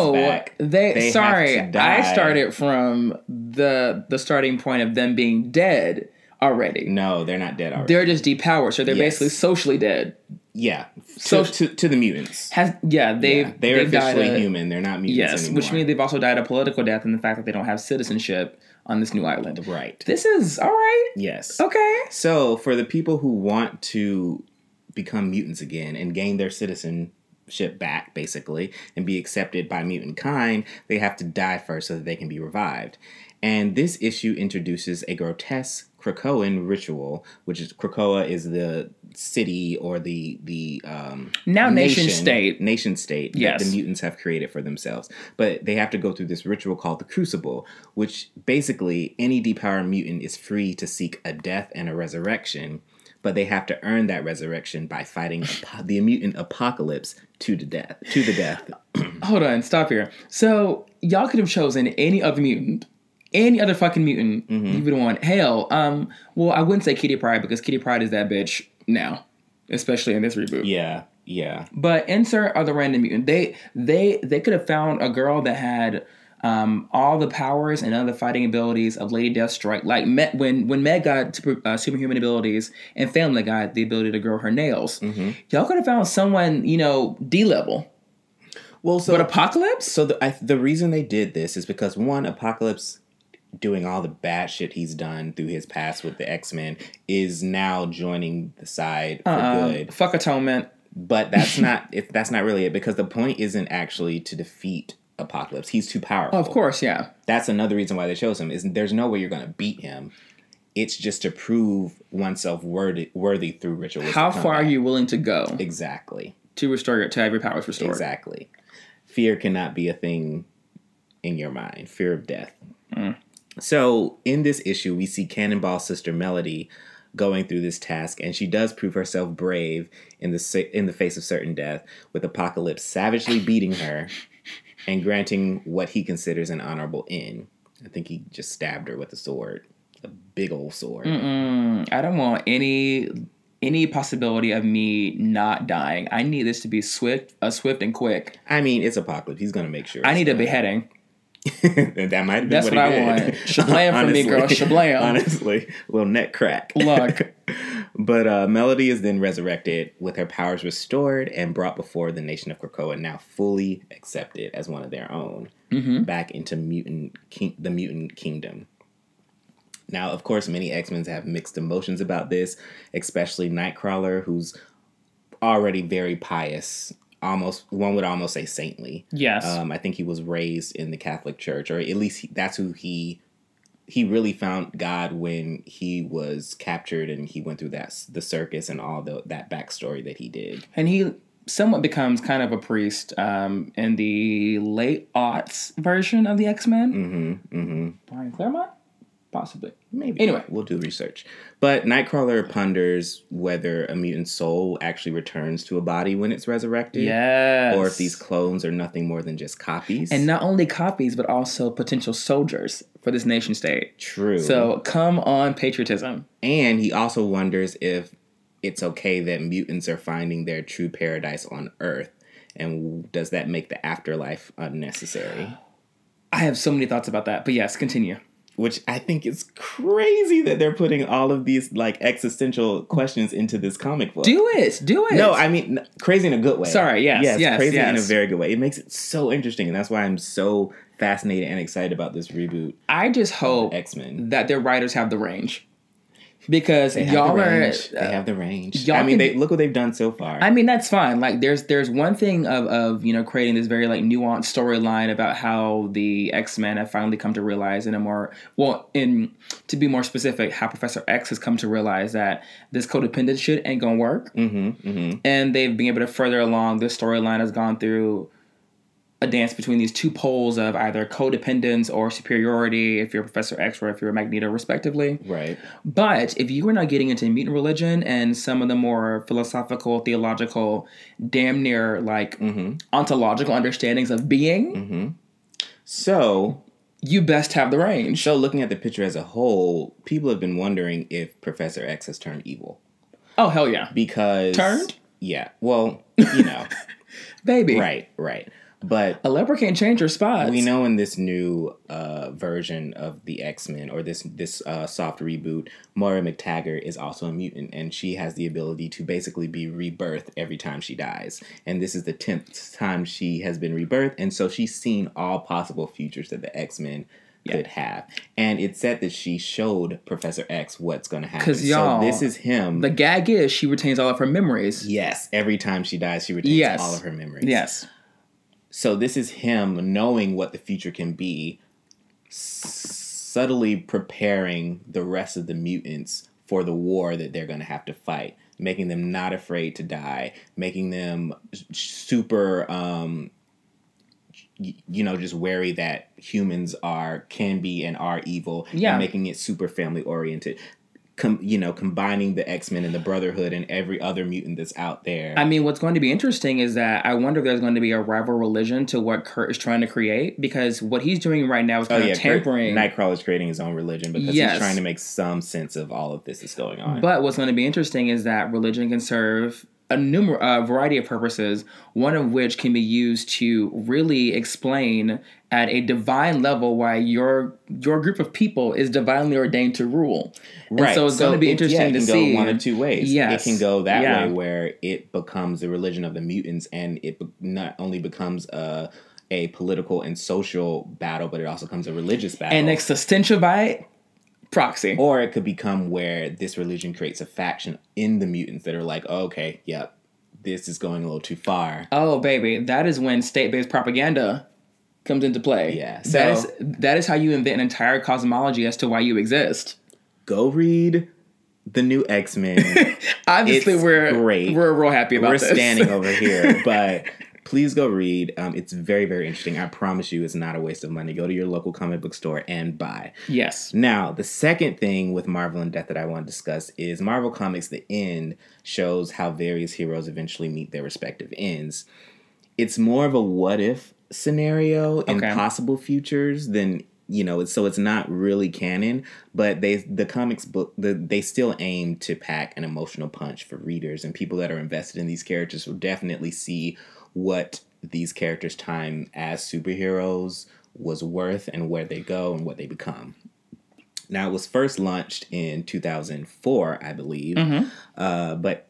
so back, they, they sorry, have to die. I started from the the starting point of them being dead already. No, they're not dead already. They're just depowered, so they're yes. basically socially dead. Yeah, so to, to, to the mutants. Has, yeah, they've yeah, they're they've officially died a, human. They're not mutants yes, anymore. Which means they've also died a political death in the fact that they don't have citizenship on this new island. Right. This is all right. Yes. Okay. So for the people who want to become mutants again and gain their citizenship back, basically, and be accepted by mutant kind, they have to die first so that they can be revived. And this issue introduces a grotesque Krakoan ritual, which is Krakoa is the city or the the um, now nation, nation state nation state yes. that the mutants have created for themselves. But they have to go through this ritual called the Crucible, which basically any depowered mutant is free to seek a death and a resurrection, but they have to earn that resurrection by fighting the mutant apocalypse to the death. To the death. Hold on, stop here. So y'all could have chosen any other mutant. Any other fucking mutant mm-hmm. you would want. Hell, um, well, I wouldn't say Kitty Pryde because Kitty Pryde is that bitch now, especially in this reboot. Yeah, yeah. But insert other random mutant. They they they could have found a girl that had um, all the powers and other fighting abilities of Lady Deathstrike. Like Meg, when when Meg got uh, superhuman abilities and Family Guy the ability to grow her nails, mm-hmm. y'all could have found someone you know D level. Well, so but Apocalypse. So the I, the reason they did this is because one Apocalypse, doing all the bad shit he's done through his past with the X-Men, is now joining the side for uh, good. Fuck Atonement. But that's not if that's not really it, because the point isn't actually to defeat Apocalypse. He's too powerful. Oh, of course, yeah. That's another reason why they chose him, is there's no way you're going to beat him. It's just to prove oneself worthy, worthy through rituals. How far are you willing to go? Exactly. To restore your, to have your powers restored. Exactly. Fear cannot be a thing in your mind. Fear of death. Mm. So in this issue, we see Cannonball's sister Melody going through this task, and she does prove herself brave in the in the face of certain death, with Apocalypse savagely beating her and granting what he considers an honorable end. I think he just stabbed her with a sword, a big old sword. Mm-mm. I don't want any any possibility of me not dying. I need this to be swift, uh, swift and quick. I mean, it's Apocalypse. He's gonna make sure. I need a beheading. That might be that's what, what I want. Shablam for me, girl. Shablam. Honestly, little neck crack. Look. But uh, Melody is then resurrected with her powers restored and brought before the nation of Krakoa, now fully accepted as one of their own, mm-hmm. back into mutant king- the mutant kingdom. Now, of course, many X-Men have mixed emotions about this, especially Nightcrawler, who's already very pious. Almost, one would almost say saintly. Yes. Um, I think he was raised in the Catholic Church, or at least he, that's who he... He really found God when he was captured and he went through that the circus and all the, that backstory that he did. And he somewhat becomes kind of a priest um, in the late aughts version of the X-Men. Mm-hmm, mm-hmm. Brian Claremont? Possibly. Maybe. Anyway. We'll do research. But Nightcrawler ponders whether a mutant soul actually returns to a body when it's resurrected. Yes. Or if these clones are nothing more than just copies. And not only copies, but also potential soldiers for this nation state. True. So come on, patriotism. And he also wonders if it's okay that mutants are finding their true paradise on Earth. And does that make the afterlife unnecessary? I have so many thoughts about that. But yes, continue. Which I think is crazy that they're putting all of these like existential questions into this comic book. Do it. Do it. No, I mean, crazy in a good way. Sorry. Yes. Yes. yes crazy yes. in a very good way. It makes it so interesting. And that's why I'm so fascinated and excited about this reboot. I just hope X-Men that their writers have the range. Because y'all the range. are... Uh, they have the range. I mean, can, they, look what they've done so far. I mean, that's fine. Like, there's there's one thing of, of you know, creating this very, like, nuanced storyline about how the X-Men have finally come to realize in a more... Well, in to be more specific, how Professor X has come to realize that this codependent shit ain't gonna work. Mm-hmm, mm-hmm. And they've been able to further along. This storyline has gone through a dance between these two poles of either codependence or superiority, if you're Professor X or if you're Magneto, respectively. Right. But if you were not getting into mutant religion and some of the more philosophical, theological, damn near like mm-hmm. ontological understandings of being, mm-hmm. so you best have the range. So looking at the picture as a whole, people have been wondering if Professor X has turned evil. Oh, hell yeah. Because... Turned? Yeah. Well, you know. Baby. Right, right. But a leper can't change your spots. We know in this new uh, version of the X-Men, or this this uh, soft reboot, Moira McTaggart is also a mutant, and she has the ability to basically be rebirthed every time she dies. And this is the tenth time she has been rebirthed, and so she's seen all possible futures that the X-Men yeah. could have. And it's said that she showed Professor X what's going to happen. Because y'all, so this is him. The gag is she retains all of her memories. Yes, every time she dies, she retains yes. all of her memories. Yes. So this is him knowing what the future can be, subtly preparing the rest of the mutants for the war that they're going to have to fight, making them not afraid to die, making them super, um, you know, just wary that humans are, can be and are evil, yeah. and making it super family oriented. Com, you know, combining the X-Men and the Brotherhood and every other mutant that's out there. I mean, what's going to be interesting is that I wonder if there's going to be a rival religion to what Kurt is trying to create, because what he's doing right now is kind oh, yeah, of tampering. Kurt, Nightcrawler's creating his own religion because yes. he's trying to make some sense of all of this that's going on. But what's going to be interesting is that religion can serve a numer- a variety of purposes, one of which can be used to really explain at a divine level why your your group of people is divinely ordained to rule. Right. And so it's so going to be it, interesting yeah, it to see. It can go one of two ways. Yes. It can go that yeah. way where it becomes the religion of the mutants, and it be- not only becomes a a political and social battle, but it also becomes a religious battle. An existential fight. Proxy. Or it could become where this religion creates a faction in the mutants that are like, oh, okay, yep, this is going a little too far. Oh, baby. That is when state-based propaganda comes into play. Yeah. So, that is, that is how you invent an entire cosmology as to why you exist. Go read the new X-Men. Obviously, it's we're great. We're real happy about we're this. We're standing over here, but please go read. Um, it's very, very interesting. I promise you it's not a waste of money. Go to your local comic book store and buy. Yes. Now, the second thing with Marvel and Death that I want to discuss is Marvel Comics The End shows how various heroes eventually meet their respective ends. It's more of a what-if scenario and okay. possible futures than... You know, so it's not really canon, but they the comics book the, they still aim to pack an emotional punch for readers, and people that are invested in these characters will definitely see what these characters' time as superheroes was worth and where they go and what they become. Now, it was first launched in two thousand four, I believe, mm-hmm. uh, but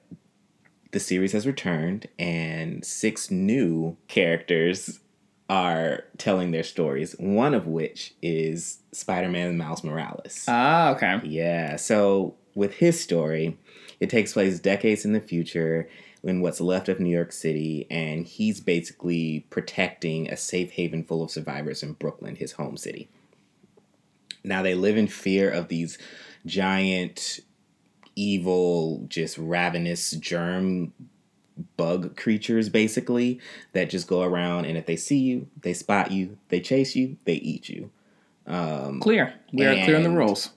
the series has returned, and six new characters are telling their stories, one of which is Spider-Man Miles Morales. Ah, okay. Yeah, so with his story, it takes place decades in the future in what's left of New York City, and he's basically protecting a safe haven full of survivors in Brooklyn, his home city. Now, they live in fear of these giant, evil, just ravenous germ bug creatures, basically, that just go around, and if they see you, they spot you, they chase you, they eat you. Um, clear. We are clear on the rules.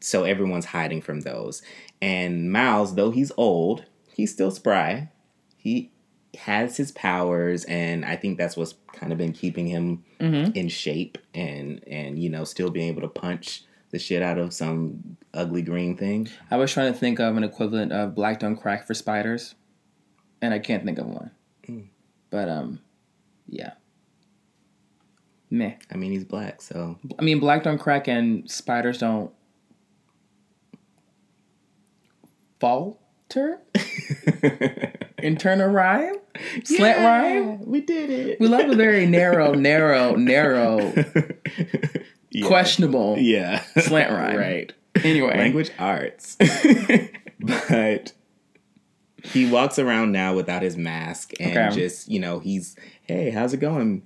So everyone's hiding from those. And Miles, though he's old, he's still spry. He has his powers, and I think that's what's kind of been keeping him mm-hmm. in shape and, and, you know, still being able to punch the shit out of some ugly green thing. I was trying to think of an equivalent of Black Don't Crack for spiders. And I can't think of one. Mm. But, um, yeah. Meh. I mean, he's black, so... I mean, black don't crack and spiders don't... falter? Internal rhyme? Slant yeah, rhyme? We did it. We love a very narrow, narrow, narrow... yeah. questionable... Yeah. Slant rhyme. Right. Anyway. Language arts. But... he walks around now without his mask and okay. just, you know, he's, hey, how's it going,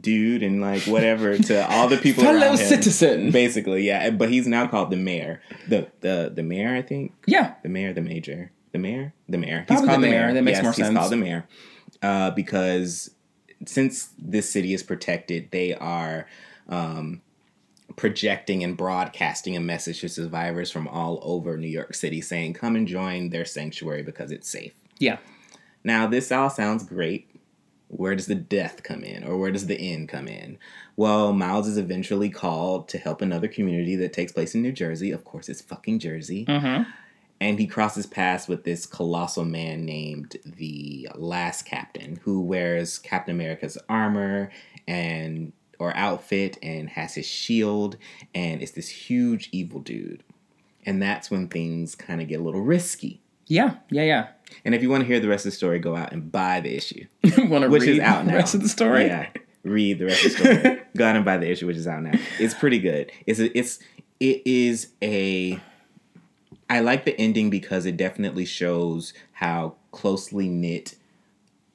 dude? And like whatever to all the people around him. Fellow citizen. Basically, yeah. But he's now called the mayor. The the the mayor, I think? Yeah. The mayor, the major. The mayor? The mayor. Probably he's called the, the mayor. mayor. That makes yes, more he's sense. He's called the mayor. Uh, because since this city is protected, they are... Um, projecting and broadcasting a message to survivors from all over New York City saying, come and join their sanctuary because it's safe. Yeah. Now, this all sounds great. Where does the death come in? Or where does the end come in? Well, Miles is eventually called to help another community that takes place in New Jersey. Of course, it's fucking Jersey. Mm-hmm. And he crosses paths with this colossal man named the Last Captain, who wears Captain America's armor and... or outfit and has his shield, and it's this huge evil dude. And that's when things kind of get a little risky. Yeah, yeah, yeah. And if you want to hear the rest of the story, go out and buy the issue. want to read is out the now. rest of the story? Yeah, read the rest of the story. Go out and buy the issue, which is out now. It's pretty good. It's a, it's it is a... I like the ending because it definitely shows how closely knit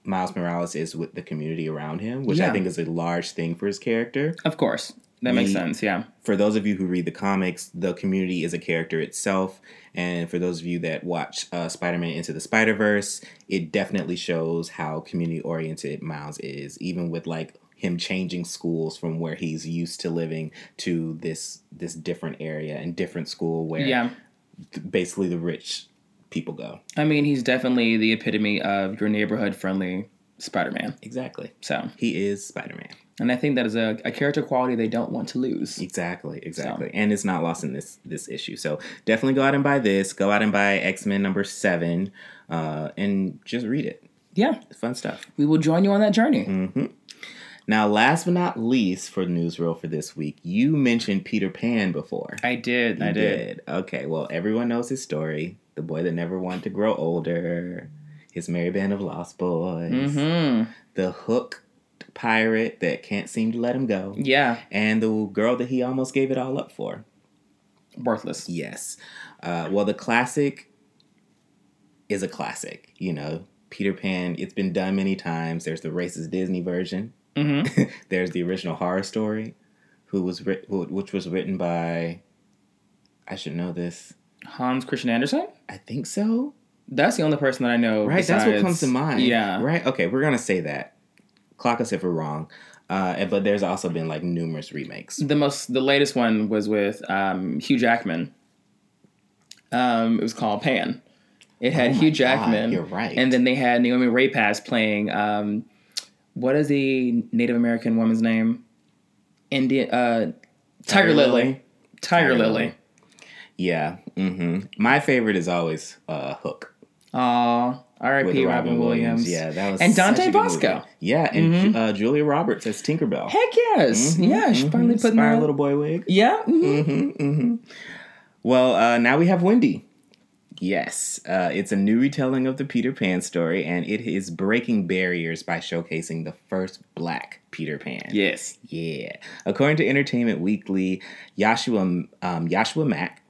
Miles Morales is with the community around him, which yeah. I think is a large thing for his character. Of course. That he, makes sense, yeah. For those of you who read the comics, the community is a character itself. And for those of you that watch uh, Spider-Man Into the Spider-Verse, it definitely shows how community-oriented Miles is, even with like him changing schools from where he's used to living to this this different area and different school where yeah. th- basically the rich... people go. I mean, he's definitely the epitome of your neighborhood-friendly Spider-Man. Exactly. So he is Spider-Man. And I think that is a, a character quality they don't want to lose. Exactly, exactly. So. And it's not lost in this this issue. So definitely go out and buy this. Go out and buy X-Men number seven uh, and just read it. Yeah. It's fun stuff. We will join you on that journey. Mm-hmm. Now, last but not least for Newsreel for this week, you mentioned Peter Pan before. I did. You I did. did. Okay, well, everyone knows his story. The boy that never wanted to grow older, his merry band of lost boys, mm-hmm. the Hook pirate that can't seem to let him go, yeah, and the girl that he almost gave it all up for. Worthless. Yes. Uh, well, the classic is a classic. You know, Peter Pan, it's been done many times. There's the racist Disney version. Mm-hmm. There's the original horror story, who was ri- which was written by, I should know this, Hans Christian Andersen? I think so. That's the only person that I know. Right, besides, that's what comes to mind. Yeah. Right? Okay, we're going to say that. Clock us if we're wrong. Uh, but there's also been like numerous remakes. The most, the latest one was with um, Hugh Jackman. Um, it was called Pan. It had oh Hugh Jackman. God, you're right. And then they had Naomi Rapace playing, um, what is the Native American woman's name? Indian, uh, Tiger, Tiger Lily. Lily. Tiger, Tiger Lily. Lily. Yeah. Mm-hmm. My favorite is always uh, Hook. Aw. R I P Robin Williams. Williams. Yeah, that was and Dante Bosco. Yeah, and mm-hmm. uh, Julia Roberts as Tinkerbell. Heck yes. Mm-hmm, yeah, she mm-hmm. finally put my little boy wig. Yeah. Mm-hmm. Mm-hmm, mm-hmm. Well, uh, now we have Wendy. Yes, uh, it's a new retelling of the Peter Pan story, and it is breaking barriers by showcasing the first Black Peter Pan. Yes. Yeah. According to Entertainment Weekly, Yashua, um, Yashua Mack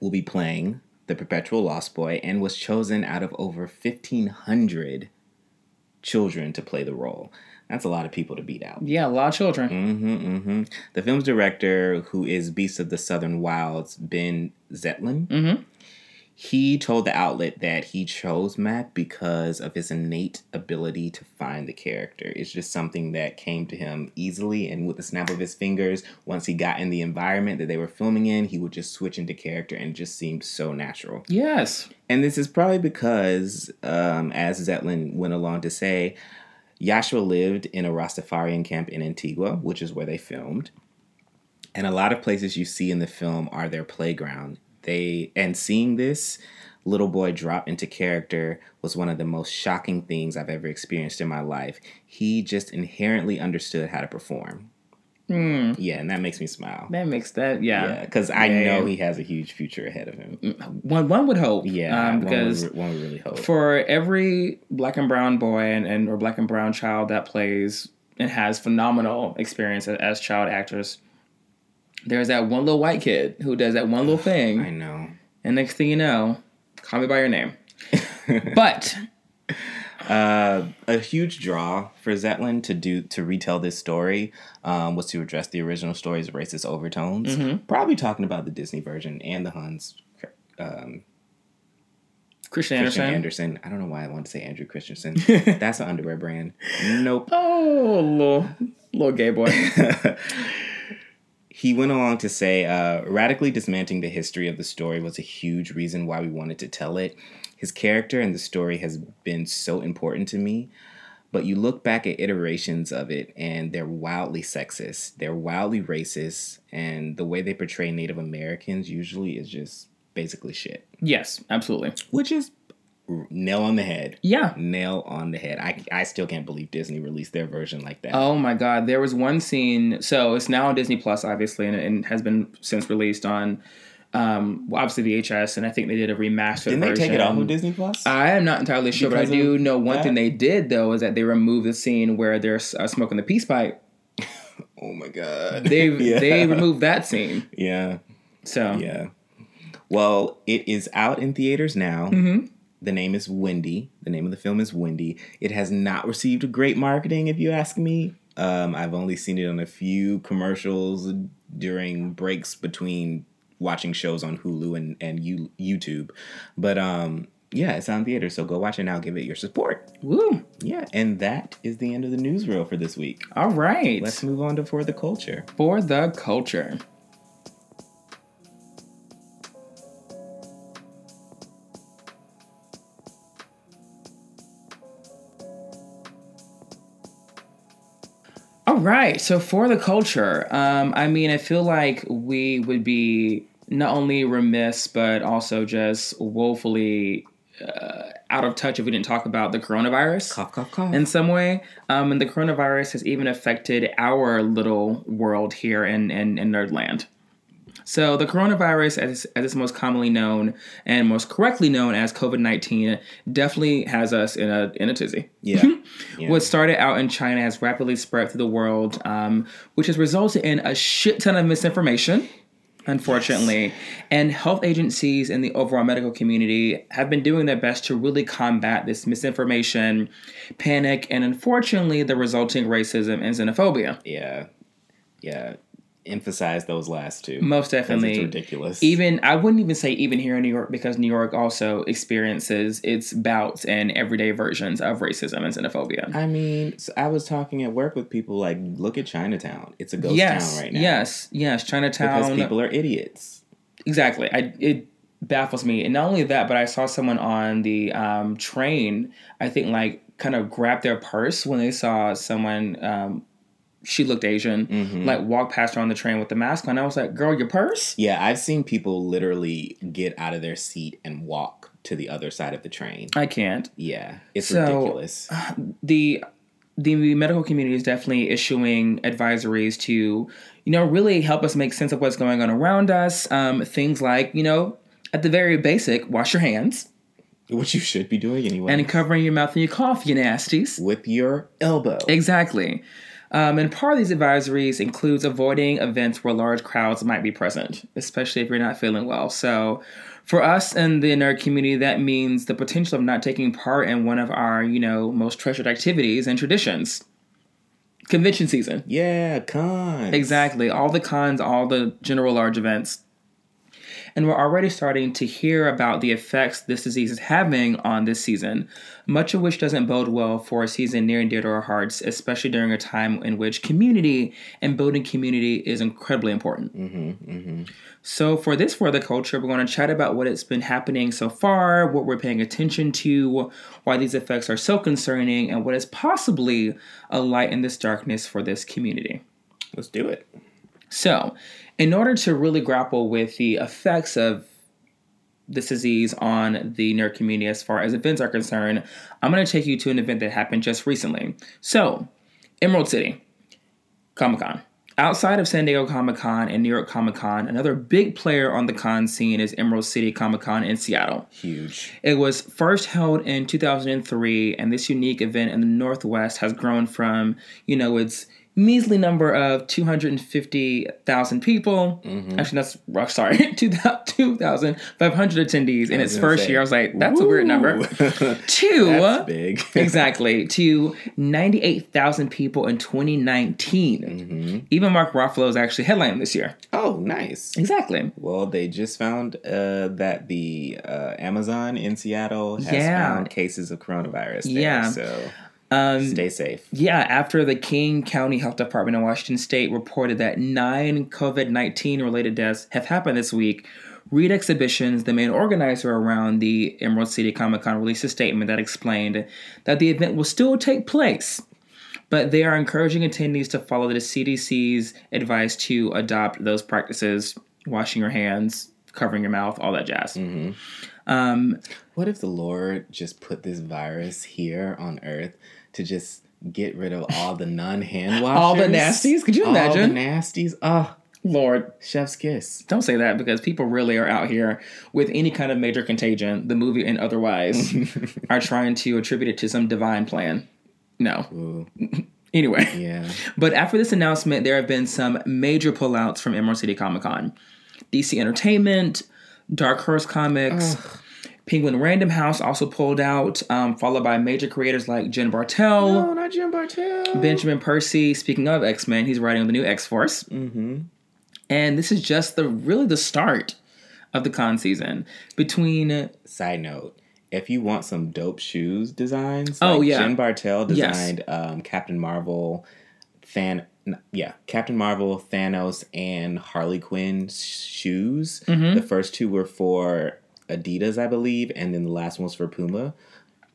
will be playing the perpetual lost boy, and was chosen out of over fifteen hundred children to play the role. That's a lot of people to beat out. Yeah, a lot of children. Mm-hmm, mm-hmm. The film's director, who is Beast of the Southern Wilds, Ben Zetlin, mm-hmm. he told the outlet that he chose Mac because of his innate ability to find the character. It's just something that came to him easily, and with the snap of his fingers, once he got in the environment that they were filming in, he would just switch into character, and it just seemed so natural. Yes. And this is probably because, um, as Zetlin went along to say, Yashua lived in a Rastafarian camp in Antigua, which is where they filmed. And a lot of places you see in the film are their playground. They and seeing this little boy drop into character was one of the most shocking things I've ever experienced in my life. He just inherently understood how to perform. Mm. Yeah, and that makes me smile. That makes that, yeah. Because yeah, I yeah. know he has a huge future ahead of him. One one would hope. Yeah, um, because one would, one would really hope. For every Black and brown boy and, and or Black and brown child that plays and has phenomenal experience as child actors, there's that one little white kid who does that one little thing. I know. And next thing you know, call me by your name. But uh, a huge draw for Zetlin to do to retell this story um, was to address the original story's racist overtones. Mm-hmm. Probably talking about the Disney version and the Huns. Um, Christian Anderson. Christian Anderson. I don't know why I wanted to say Andrew Christensen. That's an underwear brand. Nope. Oh, little little gay boy. He went along to say, uh, radically dismantling the history of the story was a huge reason why we wanted to tell it. His character and the story has been so important to me. But you look back at iterations of it, and they're wildly sexist. They're wildly racist. And the way they portray Native Americans usually is just basically shit. Yes, absolutely. Which is nail on the head. Yeah. Nail on the head. I, I still can't believe Disney released their version like that. Oh my God. There was one scene. So it's now on Disney Plus, obviously, and, and has been since released on, um, well, obviously V H S, and I think they did a remastered Didn't version. Didn't they take it off of Disney Plus? I am not entirely sure, because but I do know one that? thing they did, though, is that they removed the scene where they're uh, smoking the peace pipe. Oh my God. They yeah. They removed that scene. Yeah. So. Yeah. Well, it is out in theaters now. Mm-hmm. The name is Wendy. The name of the film is Wendy. It has not received great marketing, if you ask me. Um, I've only seen it on a few commercials during breaks between watching shows on Hulu and, and you, YouTube. But um, yeah, it's on theater, so go watch it now. Give it your support. Woo! Yeah, and that is the end of the newsreel for this week. All right. Let's move on to For the Culture. For the Culture. Right. So for the culture, um, I mean, I feel like we would be not only remiss, but also just woefully uh, out of touch if we didn't talk about the coronavirus cough, cough, cough. in some way. Um, and the coronavirus has even affected our little world here in, in, in Nerdland. So the coronavirus, as, as it's most commonly known and most correctly known as COVID nineteen, definitely has us in a in a tizzy. Yeah. yeah. What started out in China has rapidly spread through the world, um, which has resulted in a shit ton of misinformation, unfortunately. Yes. And health agencies and the overall medical community have been doing their best to really combat this misinformation, panic, and unfortunately the resulting racism and xenophobia. Yeah. Yeah. emphasize those last two. Most definitely. It's ridiculous. Even, I wouldn't even say even here in New York, because New York also experiences its bouts and everyday versions of racism and xenophobia. I mean, so I was talking at work with people like, look at Chinatown. It's a ghost yes, town right now. Yes, yes, Chinatown. Because people are idiots. Exactly. I, it baffles me. And not only that, but I saw someone on the um, train, I think like kind of grabbed their purse when they saw someone... Um, she looked Asian, mm-hmm. like walked past her on the train with the mask on. I was like, girl, your purse? Yeah, I've seen people literally get out of their seat and walk to the other side of the train. I can't. Yeah, it's so ridiculous. Uh, the the medical community is definitely issuing advisories to, you know, really help us make sense of what's going on around us. Um, things like, you know, at the very basic, wash your hands. Which you should be doing anyway. And covering your mouth when you cough, you nasties. With your elbow. Exactly. Um, and part of these advisories includes avoiding events where large crowds might be present, especially if you're not feeling well. So for us in the nerd community, that means the potential of not taking part in one of our, you know, most treasured activities and traditions. Convention season. Yeah, cons. Exactly. All the cons, all the general large events. And we're already starting to hear about the effects this disease is having on this season, much of which doesn't bode well for a season near and dear to our hearts, especially during a time in which community and building community is incredibly important. Mm-hmm, mm-hmm. So for this For the Culture, we're going to chat about what it's been happening so far, what we're paying attention to, why these effects are so concerning, and what is possibly a light in this darkness for this community. Let's do it. So, in order to really grapple with the effects of this disease on the nerd community as far as events are concerned, I'm going to take you to an event that happened just recently. So, Emerald City Comic-Con. Outside of San Diego Comic-Con and New York Comic-Con, another big player on the con scene is Emerald City Comic-Con in Seattle. Huge. It was first held in two thousand three, and this unique event in the Northwest has grown from, you know, its measly number of two hundred fifty thousand people. Mm-hmm. Actually, that's, oh, sorry, two thousand five hundred attendees in its first say, year. I was like, that's woo. A weird number. Two. That's big. Exactly. To ninety-eight thousand people in twenty nineteen. Mm-hmm. Even Mark Ruffalo's actually headlined this year. Oh, nice. Exactly. Well, they just found uh, that the uh, Amazon in Seattle has yeah. found cases of coronavirus there. Yeah. So... Um, stay safe. Yeah, after the King County Health Department in Washington State reported that nine COVID nineteen related deaths have happened this week, Reed Exhibitions, the main organizer around the Emerald City Comic-Con, released a statement that explained that the event will still take place, but they are encouraging attendees to follow the C D C's advice to adopt those practices, washing your hands, covering your mouth, all that jazz. Mm-hmm. Um, what if the Lord just put this virus here on Earth to just get rid of all the non-hand washers? All the nasties? Could you imagine? All the nasties? Oh, Lord. Chef's kiss. Don't say that, because people really are out here with any kind of major contagion, the movie and otherwise, are trying to attribute it to some divine plan. No. Ooh. Anyway. Yeah. But after this announcement, there have been some major pullouts from Emerald City Comic-Con. D C Entertainment, Dark Horse Comics... Ugh. Penguin Random House also pulled out, um, followed by major creators like Jen Bartel. No, not Jen Bartel. Benjamin Percy. Speaking of X-Men, he's writing on the new X-Force. Mm-hmm. And this is just the really the start of the con season. Between... Side note, if you want some dope shoes designs, oh, like yeah. Jen Bartel designed yes. um, Captain Marvel, Than- yeah, Captain Marvel, Thanos, and Harley Quinn shoes. Mm-hmm. The first two were for... Adidas, I believe, and then the last one was for Puma.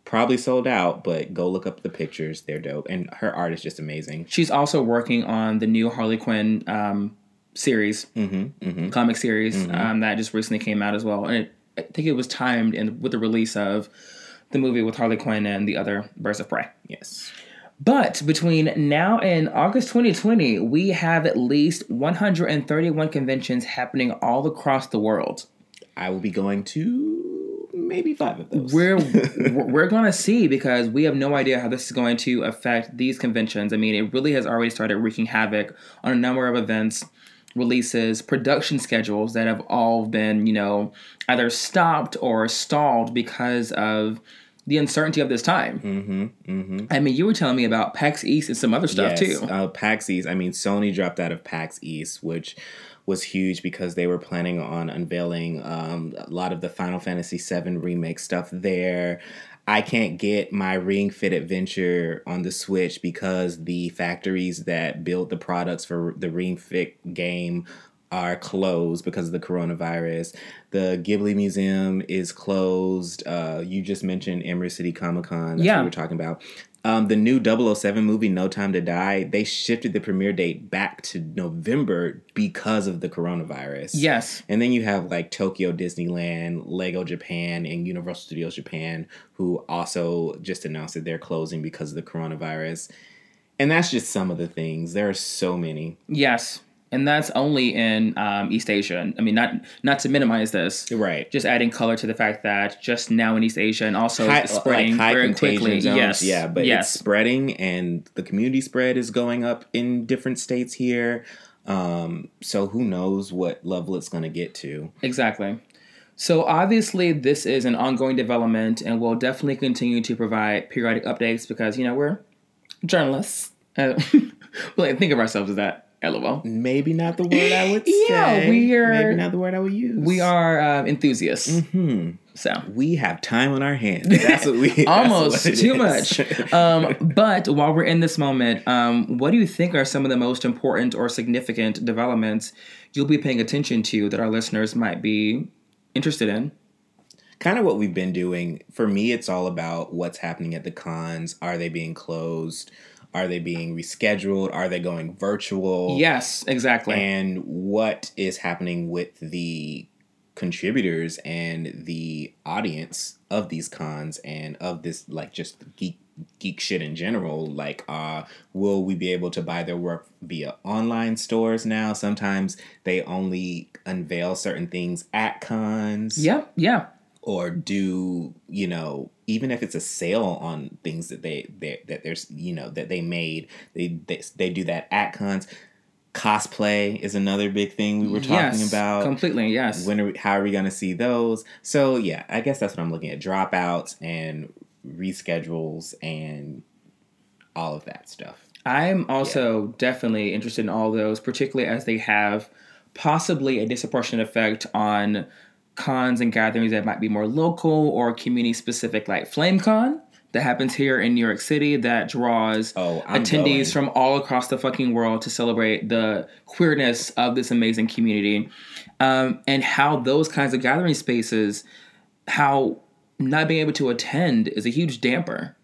Probably sold out, but go look up the pictures. They're dope. And her art is just amazing. She's also working on the new Harley Quinn um, series, mm-hmm, mm-hmm. comic series, mm-hmm. um, that just recently came out as well. And it, I think it was timed in, with the release of the movie with Harley Quinn and the other Birds of Prey. Yes. But between now and August twenty twenty, we have at least one hundred thirty-one conventions happening all across the world. I will be going to maybe five of those. We're we're going to see, because we have no idea how this is going to affect these conventions. I mean, it really has already started wreaking havoc on a number of events, releases, production schedules that have all been, you know, either stopped or stalled because of, the uncertainty of this time. Mm-hmm, mm-hmm. I mean, you were telling me about PAX East and some other stuff, yes, too. Uh, PAX East. I mean, Sony dropped out of PAX East, which was huge because they were planning on unveiling um, a lot of the Final Fantasy seven remake stuff there. I can't get my Ring Fit Adventure on the Switch because the factories that built the products for the Ring Fit game are closed because of the coronavirus. The Ghibli Museum is closed. Uh, you just mentioned Emerald City Comic Con. That's yeah. what we were talking about. Um, the new double oh seven movie, No Time to Die, they shifted the premiere date back to November because of the coronavirus. Yes. And then you have like Tokyo Disneyland, Lego Japan, and Universal Studios Japan, who also just announced that they're closing because of the coronavirus. And that's just some of the things. There are so many. Yes. And that's only in um, East Asia. I mean, not not to minimize this. Right. Just adding color to the fact that just now in East Asia and also high, spreading like high very quickly. Zones. Yes. Yeah, but yes. it's spreading and the community spread is going up in different states here. Um, so who knows what level it's going to get to. Exactly. So obviously this is an ongoing development and we'll definitely continue to provide periodic updates because, you know, we're journalists. Uh, well, think of ourselves as that. L O L. Maybe not the word I would say. Yeah, we are. Maybe not the word I would use. We are uh, enthusiasts. Mm-hmm. So we have time on our hands. That's what we almost what too is. Much. Um, but while we're in this moment, um, what do you think are some of the most important or significant developments you'll be paying attention to that our listeners might be interested in? Kind of what we've been doing. For me, it's all about what's happening at the cons. Are they being closed? Are they being rescheduled? Are they going virtual? Yes, exactly. And what is happening with the contributors and the audience of these cons and of this, like, just geek geek shit in general? Like, uh, will we be able to buy their work via online stores now? Sometimes they only unveil certain things at cons. Yeah, yeah. Or do, you know, even if it's a sale on things that they, they that there's, you know, that they made, they, they they do that at cons. Cosplay is another big thing we were talking yes, about. Completely, yes. When are we, how are we going to see those? So yeah, I guess that's what I'm looking at: dropouts and reschedules and all of that stuff. I'm also yeah. definitely interested in all those, particularly as they have possibly a disproportionate effect on cons and gatherings that might be more local or community specific, like FlameCon that happens here in New York City that draws oh, attendees going. from all across the fucking world to celebrate the queerness of this amazing community, um, and how those kinds of gathering spaces, how not being able to attend is a huge damper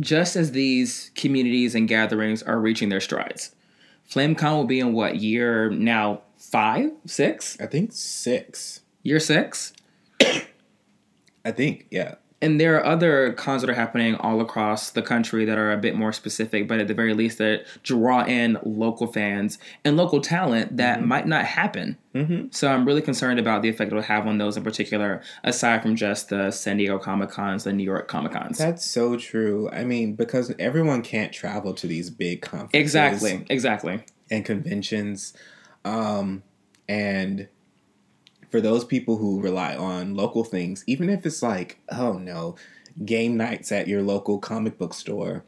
just as these communities and gatherings are reaching their strides. FlameCon will be in what year now? Five? Six? I think six. Year six? I think, yeah. And there are other cons that are happening all across the country that are a bit more specific, but at the very least that draw in local fans and local talent that mm-hmm. might not happen. Mm-hmm. So I'm really concerned about the effect it will have on those in particular, aside from just the San Diego Comic Cons, the New York Comic Cons. That's so true. I mean, because everyone can't travel to these big conferences. Exactly, exactly. And conventions. Um, and... For those people who rely on local things, even if it's like, oh no, game nights at your local comic book store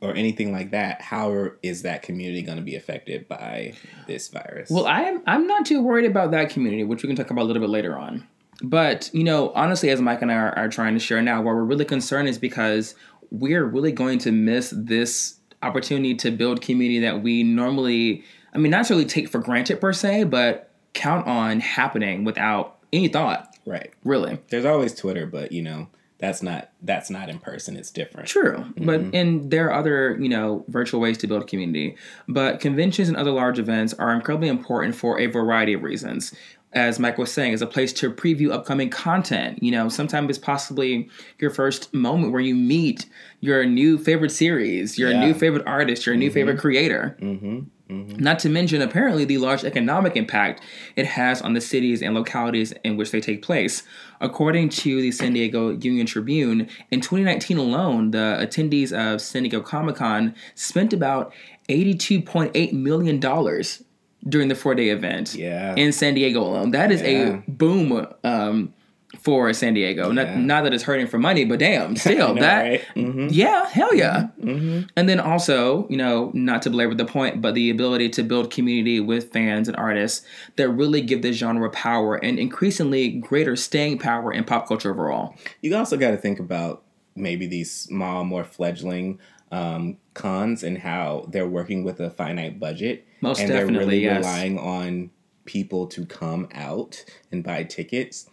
or anything like that, how is that community going to be affected by this virus? Well, I'm, I'm not too worried about that community, which we can talk about a little bit later on. But, you know, honestly, as Mike and I are, are trying to share now, what we're really concerned is because we're really going to miss this opportunity to build community that we normally, I mean, not really take for granted per se, but count on happening without any thought. Right. Really. There's always Twitter, but, you know, that's not that's not in person. It's different. True. Mm-hmm. But and there are other, you know, virtual ways to build a community. But conventions and other large events are incredibly important for a variety of reasons. As Mike was saying, as a place to preview upcoming content. You know, sometimes it's possibly your first moment where you meet your new favorite series, your yeah. new favorite artist, your mm-hmm. new favorite creator. Mm-hmm. Mm-hmm. Not to mention, apparently, the large economic impact it has on the cities and localities in which they take place. According to the San Diego Union Tribune, in twenty nineteen alone, the attendees of San Diego Comic-Con spent about eighty-two point eight million dollars during the four-day event yeah. in San Diego alone. That is yeah. a boom um, for San Diego. Yeah. Not, not that it's hurting for money, but damn, still. know, that, right? mm-hmm. Yeah, hell yeah. Mm-hmm. And then also, you know, not to belabor the point, but the ability to build community with fans and artists that really give this genre power and increasingly greater staying power in pop culture overall. You also got to think about maybe these small, more fledgling um, cons and how they're working with a finite budget. Most and definitely, they're really yes. relying on people to come out and buy tickets.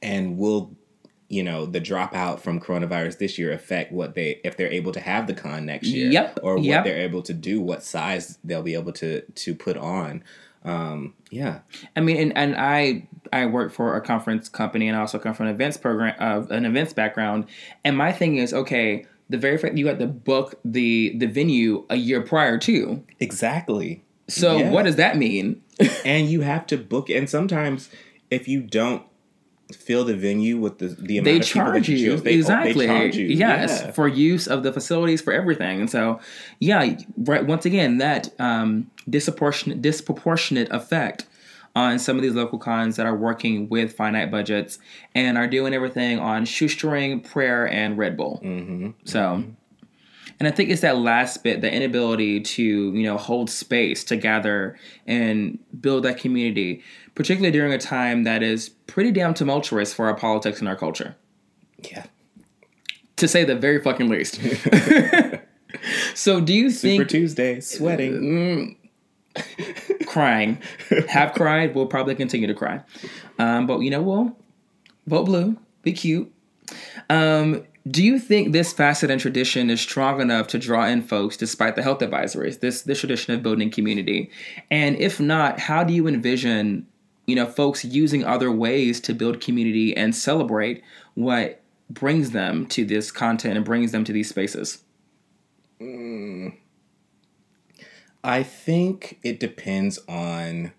And will, you know, the dropout from coronavirus this year affect what they, if they're able to have the con next year yep, or what yep. they're able to do, what size they'll be able to, to put on. Um, yeah. I mean, and, and I, I work for a conference company and I also come from an events program of uh, an events background. And my thing is, okay, the very fact you got to book the, the venue a year prior to. Exactly. So yeah. what does that mean? And you have to book. And sometimes if you don't, fill the venue with the, the amount they of charge people you. That you choose. They, exactly. They charge you. Yes, yeah. For use of the facilities, for everything. And so, yeah, right. Once again, that um, disproportionate disproportionate effect on some of these local cons that are working with finite budgets and are doing everything on shoestring, prayer, and Red Bull. Mm-hmm. So, mm-hmm. and I think it's that last bit, the inability to, you know, hold space to gather and build that community, particularly during a time that is pretty damn tumultuous for our politics and our culture. Yeah. To say the very fucking least. So do you think... Super Tuesday, sweating. Mm, crying. Have cried, will probably continue to cry. Um, but, you know, we'll vote blue, be cute. Um, do you think this facet and tradition is strong enough to draw in folks despite the health advisories, this, this tradition of building community? And if not, how do you envision... you know, folks using other ways to build community and celebrate what brings them to this content and brings them to these spaces? Mm. I think it depends on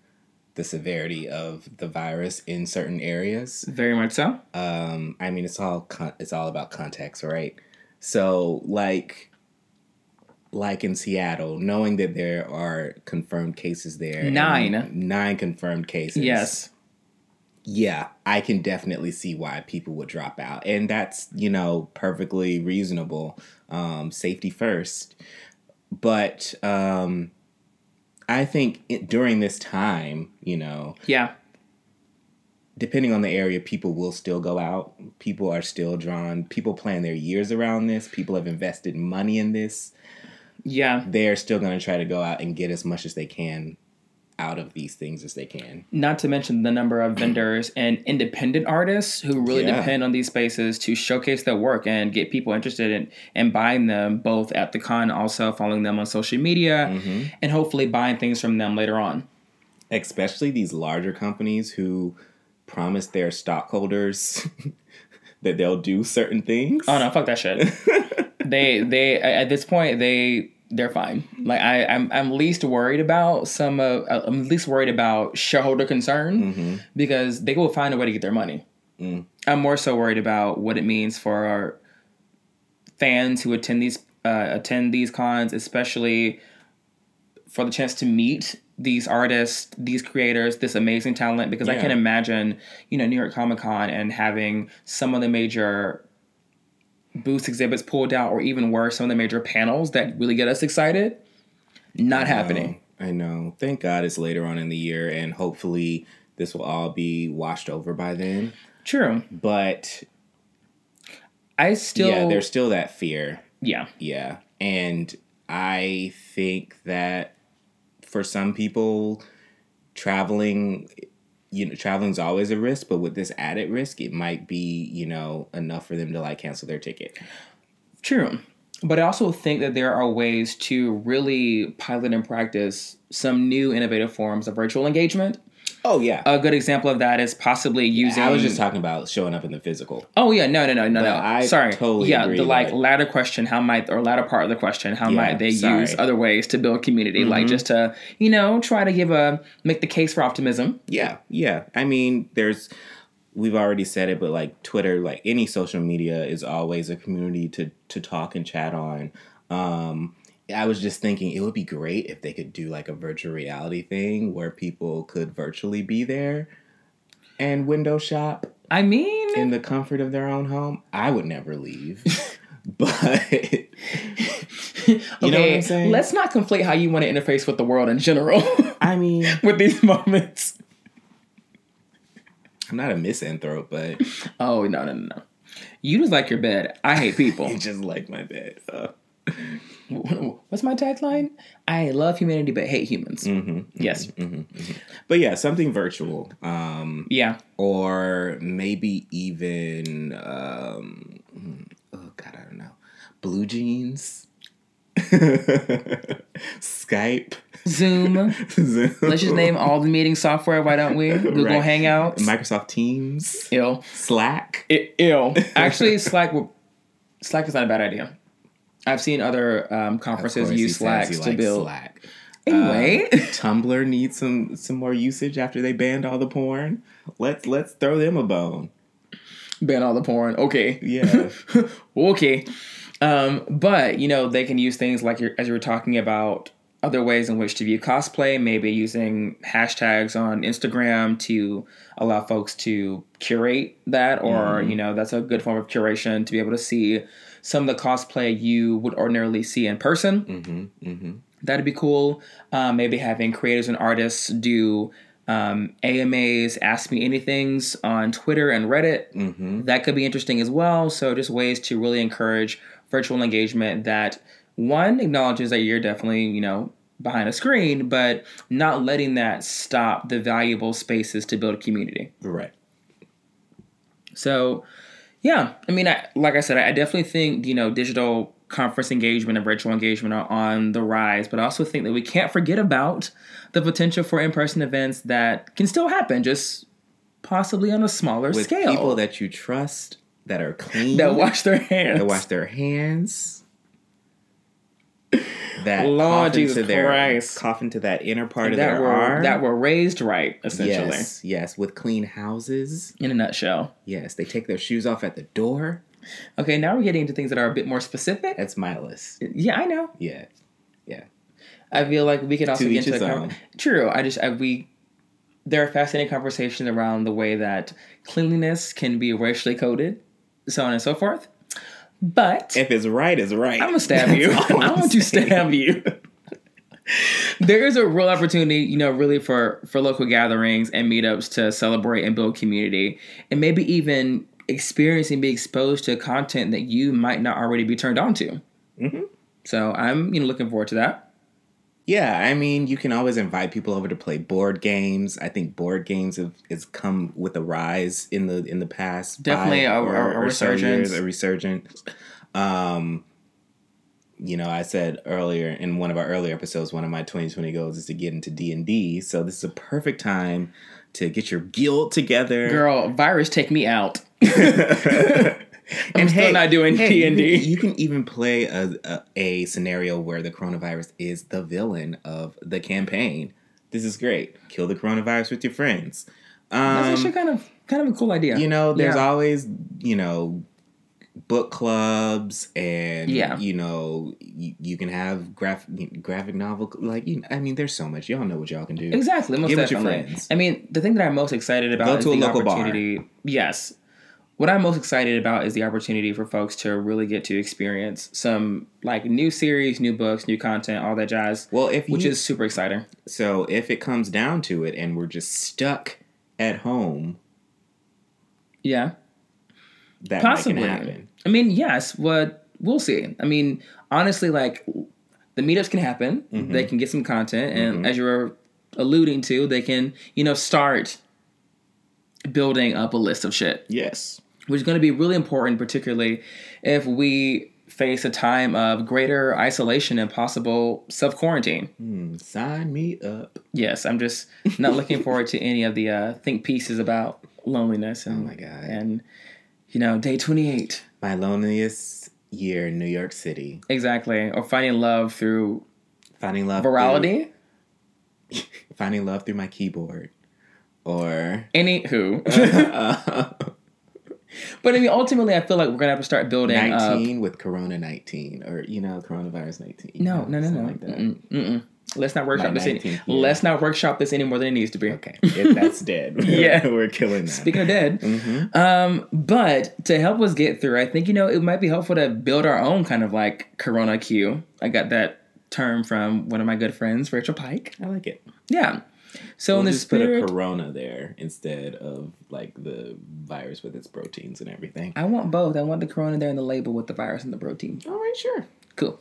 the severity of the virus in certain areas. Very much so. Um, I mean, it's all con- it's all about context, right? So, like, like in Seattle, knowing that there are confirmed cases there. Nine. Nine confirmed cases. Yes. Yeah, I can definitely see why people would drop out. And that's, you know, perfectly reasonable. Um, safety first. But um, I think it, during this time, you know. Yeah. Depending on the area, people will still go out. People are still drawn. People plan their years around this. People have invested money in this. Yeah. They're still going to try to go out and get as much as they can out of these things as they can. Not to mention the number of vendors and independent artists who really yeah. depend on these spaces to showcase their work and get people interested in and buying them both at the con, also following them on social media mm-hmm. and hopefully buying things from them later on. Especially these larger companies who promise their stockholders that they'll do certain things. Oh, no, fuck that shit. They, they, at this point, they, they're fine. Like I, I'm, I'm least worried about some of, I'm least worried about shareholder concern mm-hmm. because they will find a way to get their money. Mm. I'm more so worried about what it means for our fans who attend these, uh, attend these cons, especially for the chance to meet these artists, these creators, this amazing talent, because yeah. I can imagine, you know, New York Comic Con and having some of the major booth exhibits pulled out, or even worse, some of the major panels that really get us excited. Not I happening. Know, I know. Thank God it's later on in the year, and hopefully this will all be washed over by then. True. But I still... Yeah, there's still that fear. Yeah. Yeah. And I think that for some people, traveling... you know, traveling's always a risk, but with this added risk, it might be, you know, enough for them to like cancel their ticket. True. But I also think that there are ways to really pilot and practice some new innovative forms of virtual engagement. Oh, yeah. A good example of that is possibly using... I was just talking about showing up in the physical. Oh, yeah. No, no, no, no, but no. I sorry. totally yeah, agree. Yeah, the like, latter question, how might... Or latter part of the question, how yeah, might they sorry. use other ways to build community? Mm-hmm. Like, just to, you know, try to give a... Make the case for optimism. Yeah, yeah. I mean, there's... We've already said it, but, like, Twitter, like, any social media is always a community to, to talk and chat on. Um... I was just thinking it would be great if they could do like a virtual reality thing where people could virtually be there and window shop. I mean, in the comfort of their own home, I would never leave. But you okay, know what I'm saying? Let's not conflate how you want to interface with the world in general. I mean, with these moments. I'm not a misanthrope, but oh no no no no. You just like your bed. I hate people. You just like my bed. Uh, What's my tagline? I love humanity, but hate humans. Mm-hmm, yes. Mm-hmm, mm-hmm. But yeah, something virtual. Um, yeah. Or maybe even, um, oh God, I don't know. Blue Jeans. Skype. Zoom. Zoom. Let's just name all the meeting software. Why don't we? Google right. Hangouts. Microsoft Teams. Ew. Slack. It, ew. Actually, Slack. Slack is not a bad idea. I've seen other um, conferences use Slack to build. Slack. Anyway, uh, Tumblr needs some some more usage after they banned all the porn. Let's let's throw them a bone. Ban all the porn. Okay. Yeah. Okay. Um, but you know they can use things like you're, as you were talking about other ways in which to view cosplay. Maybe using hashtags on Instagram to allow folks to curate that, or mm. you know that's a good form of curation to be able to see some of the cosplay you would ordinarily see in person. Mm-hmm, mm-hmm. That'd be cool. Um, maybe having creators and artists do um, A M As, Ask Me Anythings on Twitter and Reddit. Mm-hmm. That could be interesting as well. So just ways to really encourage virtual engagement that, one, acknowledges that you're definitely, you know, behind a screen, but not letting that stop the valuable spaces to build a community. Right. So... yeah, I mean, I, like I said, I definitely think, you know, digital conference engagement and virtual engagement are on the rise, but I also think that we can't forget about the potential for in-person events that can still happen, just possibly on a smaller with scale. With people that you trust, that are clean. That wash their hands. That wash their hands. That Lord Jesus to their, Christ. Cough into that inner part that of their were, arm. That were raised right, essentially. Yes, yes, with clean houses. In a nutshell. Yes, they take their shoes off at the door. Okay, now we're getting into things that are a bit more specific. That's my list. Yeah, I know. Yeah, yeah. I feel like we could also to get into the conversation. True, I just, I, we, there are fascinating conversations around the way that cleanliness can be racially coded, so on and so forth. But if it's right, it's right. I'm gonna stab you. I want to stab you. There is a real opportunity, you know, really for, for local gatherings and meetups to celebrate and build community, and maybe even experience and be exposed to content that you might not already be turned on to. Mm-hmm. So I'm, you know, looking forward to that. Yeah, I mean, you can always invite people over to play board games. I think board games have has come with a rise in the in the past. Definitely a, or, a, a, or resurgence. Years, a resurgence. Um, you know, I said earlier in one of our earlier episodes, one of my twenty twenty goals is to get into D and D. So this is a perfect time to get your guild together. Girl, virus, take me out. I'm and still hey, not doing hey, D and D. You can even play a, a a scenario where the coronavirus is the villain of the campaign. This is great. Kill the coronavirus with your friends. Um, That's actually kind of kind of a cool idea. You know, there's yeah. always, you know, book clubs and, yeah. you know, you, you can have graph, graphic novel. Like, you know, I mean, there's so much. Y'all know what y'all can do. Exactly. Most Get definitely. With your friends. I mean, the thing that I'm most excited about Go is to a the local opportunity. Bar. Yes. What I'm most excited about is the opportunity for folks to really get to experience some like new series, new books, new content, all that jazz. Well, if you, which is super exciting. So if it comes down to it, and we're just stuck at home, yeah, that possibly might can happen. I mean, yes, what we'll see. I mean, honestly, like the meetups can happen. Mm-hmm. They can get some content, and mm-hmm. as you were alluding to, they can, you know, start building up a list of shit. Yes. Which is going to be really important, particularly if we face a time of greater isolation and possible self-quarantine. Mm, sign me up. Yes, I'm just not looking forward to any of the uh, think pieces about loneliness. And, oh, my God. And, you know, day twenty-eight. My loneliest year in New York City. Exactly. Or finding love through... Finding love virality. Through, finding love through my keyboard. Or... Anywho. uh, uh, But I mean, ultimately, I feel like we're gonna have to start building nineteen up. with Corona nineteen, or you know, coronavirus nineteen. No, no, no, no. Like that. Mm-mm, mm-mm. Let's not workshop this any. Year. Let's not workshop this any more than it needs to be. Okay, if that's dead. Yeah, we're killing that. Speaking of dead, mm-hmm. um, but to help us get through, I think you know it might be helpful to build our own kind of like Corona Q. I got that term from one of my good friends, Rachel Pike. I like it. Yeah. So we'll in the just spirit, put a Corona there instead of like the virus with its proteins and everything. I want both. I want the Corona there and the label with the virus and the protein. All right, sure, cool.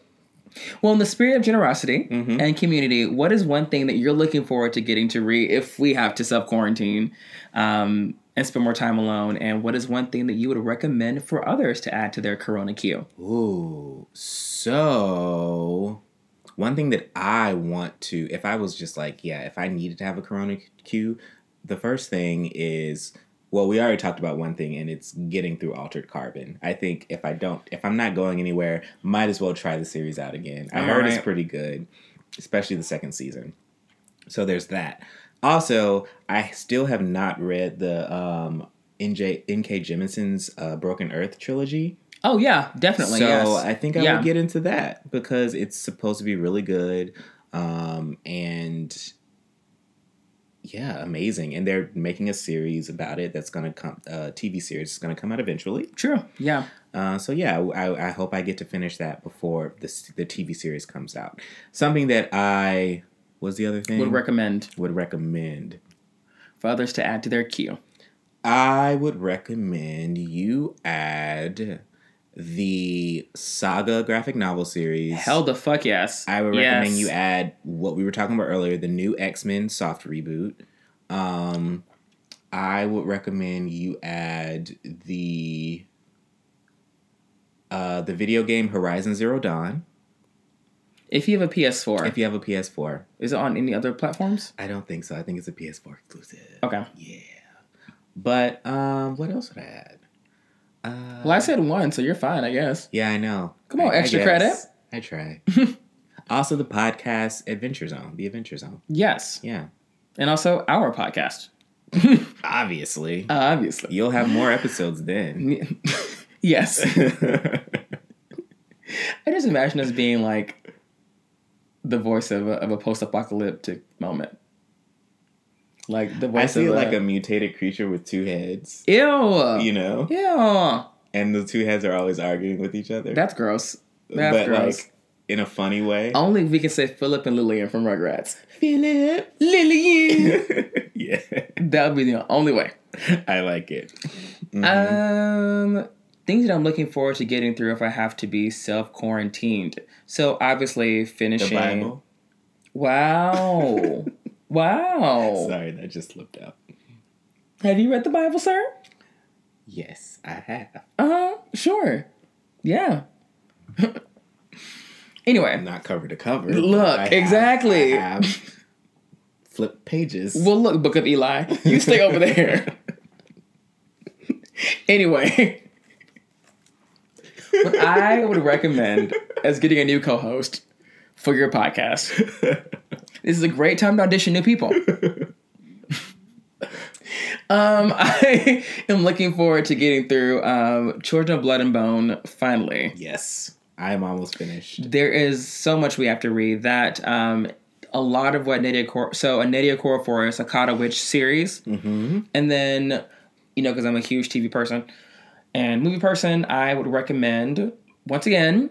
Well, in the spirit of generosity mm-hmm. and community, what is one thing that you're looking forward to getting to read if we have to self-quarantine um, and spend more time alone? And what is one thing that you would recommend for others to add to their Corona queue? Ooh, so one thing that I want to, if I was just like, yeah, if I needed to have a Corona queue, the first thing is, well, we already talked about one thing, and it's getting through Altered Carbon. I think if I don't, if I'm not going anywhere, might as well try the series out again. I All heard right. it's pretty good, especially the second season. So there's that. Also, I still have not read the um, N J N K Jemison's uh, Broken Earth trilogy. Oh, yeah, definitely. So yes. I think I yeah. would get into that because it's supposed to be really good. Um, and... Yeah, amazing. And they're making a series about it that's going to come, a uh, T V series is going to come out eventually. True, yeah. Uh, so yeah, I, I hope I get to finish that before this, the T V series comes out. Something that I, what's the other thing? Would recommend. Would recommend. For others to add to their queue. I would recommend you add the Saga graphic novel series. Hell the fuck yes. I would yes. recommend you add what we were talking about earlier, the new X-Men soft reboot. Um, I would recommend you add the uh, the video game Horizon Zero Dawn. If you have a P S four. If you have a P S four. Is it on any other platforms? I don't think so. I think it's a P S four exclusive. Okay. Yeah. But um, what else would I add? Uh, well, I said one, so you're fine, I guess. Yeah, I know. Come on, I, extra I credit. I try. Also, the podcast Adventure Zone, the Adventure Zone. Yes. Yeah. And also our podcast. Obviously. Uh, obviously. You'll have more episodes then. Yes. I just imagine us being like the voice of a, of a post-apocalyptic moment. Like the voice I see of like a, a mutated creature with two heads. Ew. You know? Ew. And the two heads are always arguing with each other. That's gross. That's but gross. Like in a funny way. Only we can say Philip and Lillian from Rugrats. Philip, Lillian. Yeah. That would be the only way. I like it. Mm-hmm. Um, things that I'm looking forward to getting through if I have to be self-quarantined. So obviously finishing. The Bible. Wow. Wow. Sorry, that just slipped out. Have you read the Bible, sir? Yes, I have. Uh-huh, sure. Yeah. Anyway. Not cover to cover. Look, I exactly. Have, I have flipped pages. Well, look, Book of Eli. You stay over there. Anyway. What I would recommend as getting a new co-host for your podcast. This is a great time to audition new people. um, I am looking forward to getting through um, Children of Blood and Bone, finally. Yes, I am almost finished. There is so much we have to read that um, a lot of what Nadia Cor- so a Nadia Corfora Sakata Witch series. Mm-hmm. And then, you know, because I'm a huge T V person and movie person, I would recommend, once again,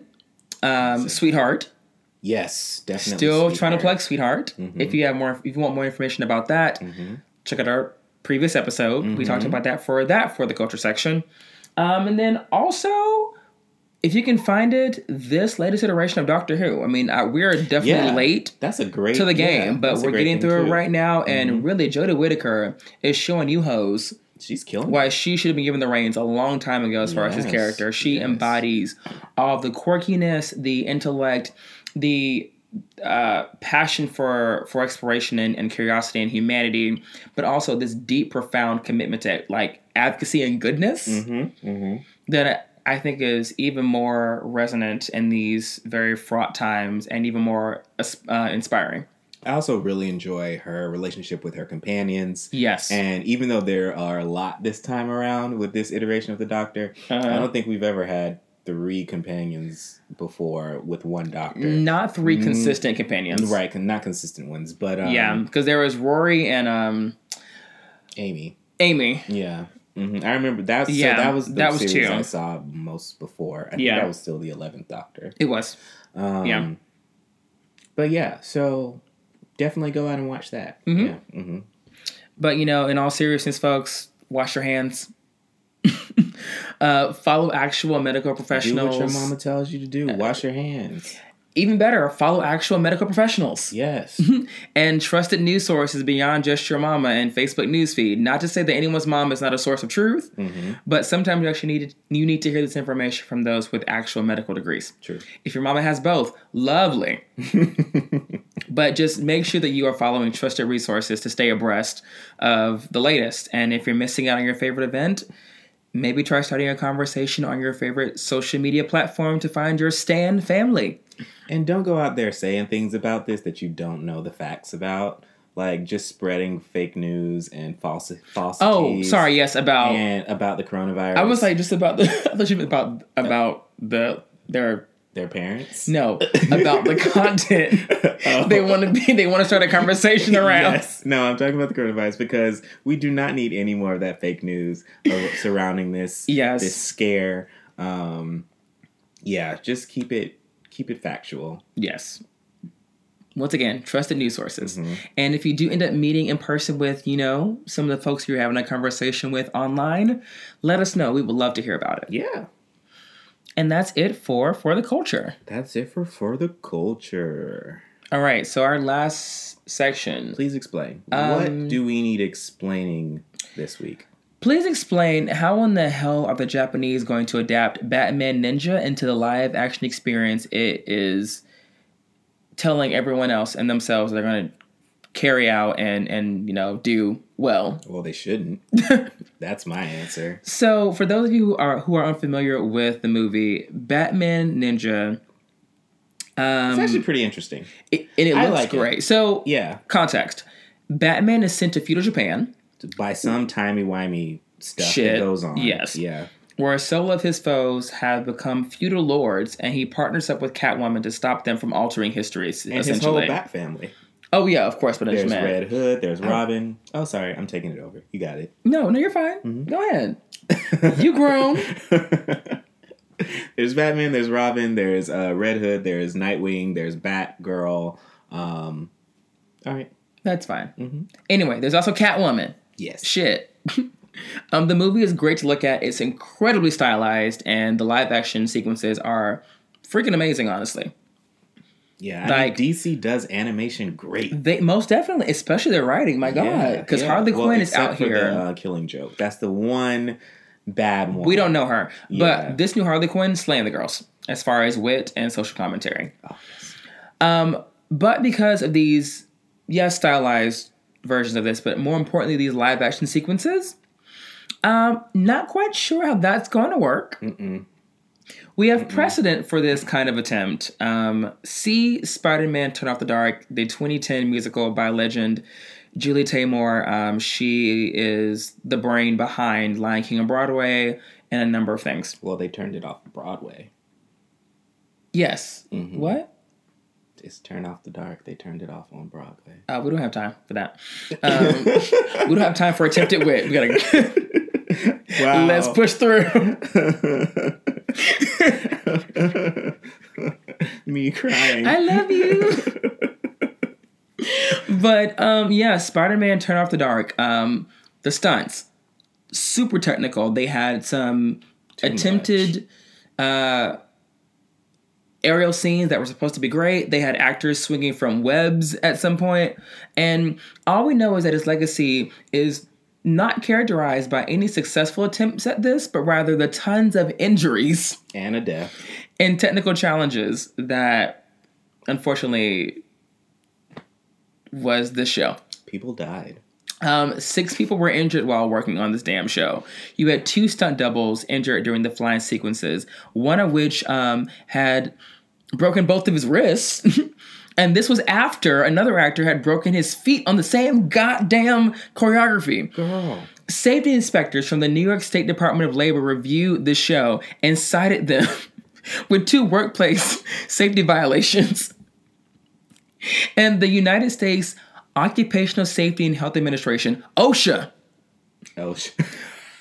um, Sweetheart. Yes, definitely. Still Sweetheart. Trying to plug Sweetheart. Mm-hmm. If you have more, if you want more information about that, mm-hmm. check out our previous episode. Mm-hmm. We talked about that for that for the culture section, um, and then also, if you can find it, this latest iteration of Doctor Who. I mean, I, we're definitely yeah, late. That's a great to the game, yeah, but we're getting through too. It right now. And mm-hmm. really, Jodie Whittaker is showing you hoes. She's killing. Why she should have been given the reins a long time ago. As yes, far as his character, she yes. embodies all the quirkiness, the intellect. The uh, passion for for exploration and, and curiosity and humanity, but also this deep, profound commitment to like advocacy and goodness mm-hmm, mm-hmm. that I think is even more resonant in these very fraught times and even more uh, inspiring. I also really enjoy her relationship with her companions. Yes. And even though there are a lot this time around with this iteration of the Doctor, uh, I don't think we've ever had three companions before with one doctor. Not three mm, consistent companions. Right, not consistent ones. But um, yeah, because there was Rory and um, Amy. Amy. Yeah. Mm-hmm. I remember that. Yeah, so that was the that was series two. I saw most before. I yeah. think that was still the eleventh Doctor. It was. Um, yeah. But yeah, so definitely go out and watch that. Mm-hmm. Yeah. Mm-hmm. But, you know, in all seriousness, folks, wash your hands. uh, follow actual medical professionals. Do what your mama tells you to do. Wash your hands. Even better, follow actual medical professionals. Yes. And trusted news sources beyond just your mama and Facebook newsfeed. Not to say that anyone's mom is not a source of truth, mm-hmm. but sometimes you actually need to, you need to hear this information from those with actual medical degrees. True. If your mama has both, lovely. But just make sure that you are following trusted resources to stay abreast of the latest. And if you're missing out on your favorite event, maybe try starting a conversation on your favorite social media platform to find your stan family. And don't go out there saying things about this that you don't know the facts about. Like, just spreading fake news and false falsities. Oh, sorry, yes, about... And about the coronavirus. I was like, just about the... I thought you meant about, about the... Their... Their parents? No, about the content. Oh. They want to be. They want to start a conversation around. Yes. No, I'm talking about the coronavirus because we do not need any more of that fake news surrounding this. Yes. This scare. Um, yeah, just keep it keep it factual. Yes. Once again, trusted news sources. Mm-hmm. And if you do end up meeting in person with, you know, some of the folks you're having a conversation with online, let us know. We would love to hear about it. Yeah. And that's it for For the Culture. That's it for For the Culture. All right. So our last section. Please explain. Um, what do we need explaining this week? Please explain how in the hell are the Japanese going to adapt Batman Ninja into the live action experience it is telling everyone else and themselves they're going to carry out and, and, you know, do well. Well, they shouldn't. That's my answer. So, for those of you who are who are unfamiliar with the movie, Batman Ninja... Um, it's actually pretty interesting. It, and it I looks like great. It. So, yeah. Context. Batman is sent to feudal Japan. By some timey-wimey stuff Shit. that goes on. Yes. Yeah. Where several of his foes have become feudal lords, and he partners up with Catwoman to stop them from altering histories, and his whole Bat family. Oh, yeah, of course. But there's man. Red Hood. There's Robin. Oh, sorry. I'm taking it over. You got it. No, no, you're fine. Mm-hmm. Go ahead. You grown. There's Batman. There's Robin. There's uh, Red Hood. There's Nightwing. There's Batgirl. Um, all right. That's fine. Mm-hmm. Anyway, there's also Catwoman. Yes. Shit. um, the movie is great to look at. It's incredibly stylized, and the live action sequences are freaking amazing, honestly. Yeah, I like mean, D C does animation great. They most definitely, especially their writing. My God, because yeah, yeah. Harley well, Quinn is out for here. The, uh, Killing Joke. That's the one bad one. We don't know her, yeah. But this new Harley Quinn slaying the girls as far as wit and social commentary. Oh, yes. Um, but because of these, yes, stylized versions of this, but more importantly, these live action sequences. Um, not quite sure how that's going to work. Mm-mm. We have precedent for this kind of attempt. Um, see Spider-Man Turn Off the Dark, the twenty ten musical by legend Julie Taymor. Um, she is the brain behind Lion King on Broadway and a number of things. Well, they turned it off Broadway. Yes. Mm-hmm. What? It's Turn Off the Dark. They turned it off on Broadway. Uh, we don't have time for that. Um, we don't have time for attempted wit. We gotta... Wow. Let's push through. Me crying. I love you. But um, yeah, Spider-Man Turn Off the Dark. Um, the stunts, super technical. They had some Too attempted uh, aerial scenes that were supposed to be great. They had actors swinging from webs at some point. And all we know is that his legacy is not characterized by any successful attempts at this, but rather the tons of injuries and a death and technical challenges that unfortunately was this show. People died. Um, six people were injured while working on this damn show. You had two stunt doubles injured during the flying sequences, one of which um, had broken both of his wrists. And this was after another actor had broken his feet on the same goddamn choreography. Girl. Safety inspectors from the New York State Department of Labor reviewed the show and cited them with two workplace safety violations. And the United States Occupational Safety and Health Administration, OSHA. OSHA.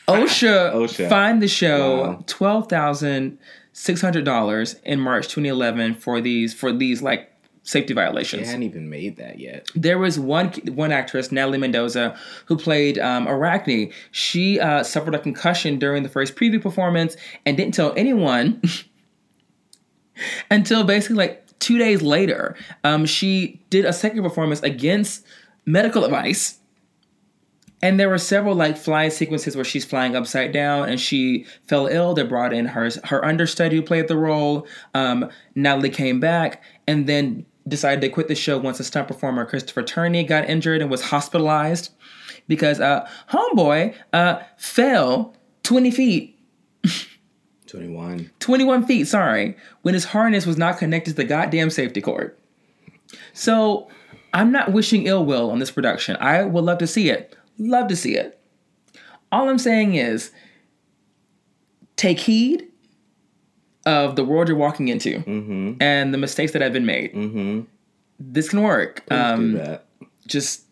OSHA, OSHA. fined the show wow. twelve thousand six hundred dollars in March twenty eleven for these for these like safety violations. They hadn't even made that yet. There was one one actress, Natalie Mendoza, who played um, Arachne. She uh, suffered a concussion during the first preview performance and didn't tell anyone until basically like two days later. Um, she did a second performance against medical advice. And there were several like flying sequences where she's flying upside down and she fell ill. They brought in her her understudy who played the role. Um, Natalie came back and then decided to quit the show once a stunt performer, Christopher Turney, got injured and was hospitalized because uh, homeboy uh, fell twenty feet. twenty-one. twenty-one feet, sorry. When his harness was not connected to the goddamn safety cord. So I'm not wishing ill will on this production. I would love to see it. Love to see it. All I'm saying is, take heed of the world you're walking into mm-hmm. and the mistakes that have been made. Mm-hmm. This can work. Please um, do that. Just,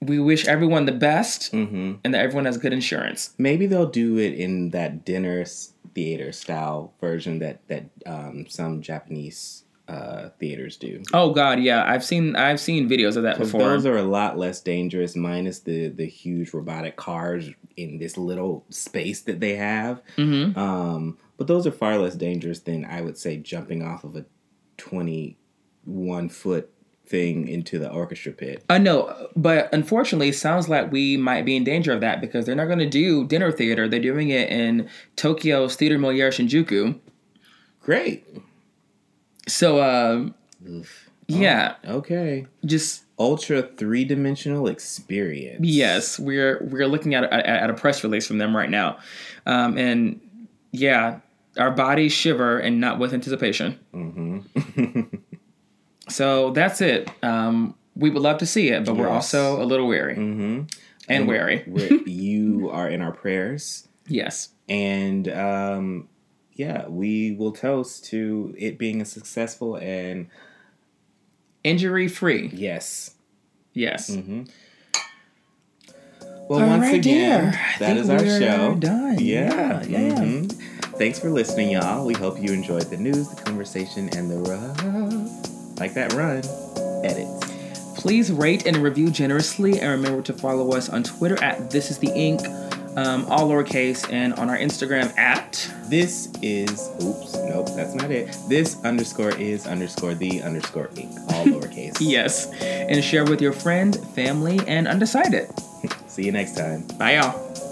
we wish everyone the best mm-hmm. and that everyone has good insurance. Maybe they'll do it in that dinner theater style version that, that um, some Japanese... Uh, theaters do. Oh God, yeah, I've seen I've seen videos of that before. Those are a lot less dangerous, minus the the huge robotic cars in this little space that they have. Mm-hmm. Um, but those are far less dangerous than I would say jumping off of a twenty-one foot thing into the orchestra pit. I uh, know, but unfortunately, it sounds like we might be in danger of that because they're not going to do dinner theater. They're doing it in Tokyo's Theater Molière Shinjuku. Great. So, um, Oof. yeah. Oh, okay. Just ultra three-dimensional experience. Yes, we're we're looking at, at, at a press release from them right now. Um, and, yeah, our bodies shiver and not with anticipation. Mm-hmm. So that's it. Um, we would love to see it, but yes. We're also a little weary. Mm-hmm. And um, wary. You are in our prayers. Yes. And, um... yeah, we will toast to it being a successful and... injury-free. Yes. Yes. Mm-hmm. Well, All once right again, there. that is our show. Done. Yeah. Yeah. yeah. Mm-hmm. Thanks for listening, y'all. We hope you enjoyed the news, the conversation, and the run. Like that run. Edits. Please rate and review generously, and remember to follow us on Twitter at This Is The Ink. Um, all lowercase, and on our Instagram at this is oops nope that's not it this underscore is underscore the underscore ink all lowercase. Yes, and share with your friend, family, and undecided. See you next time. Bye, y'all.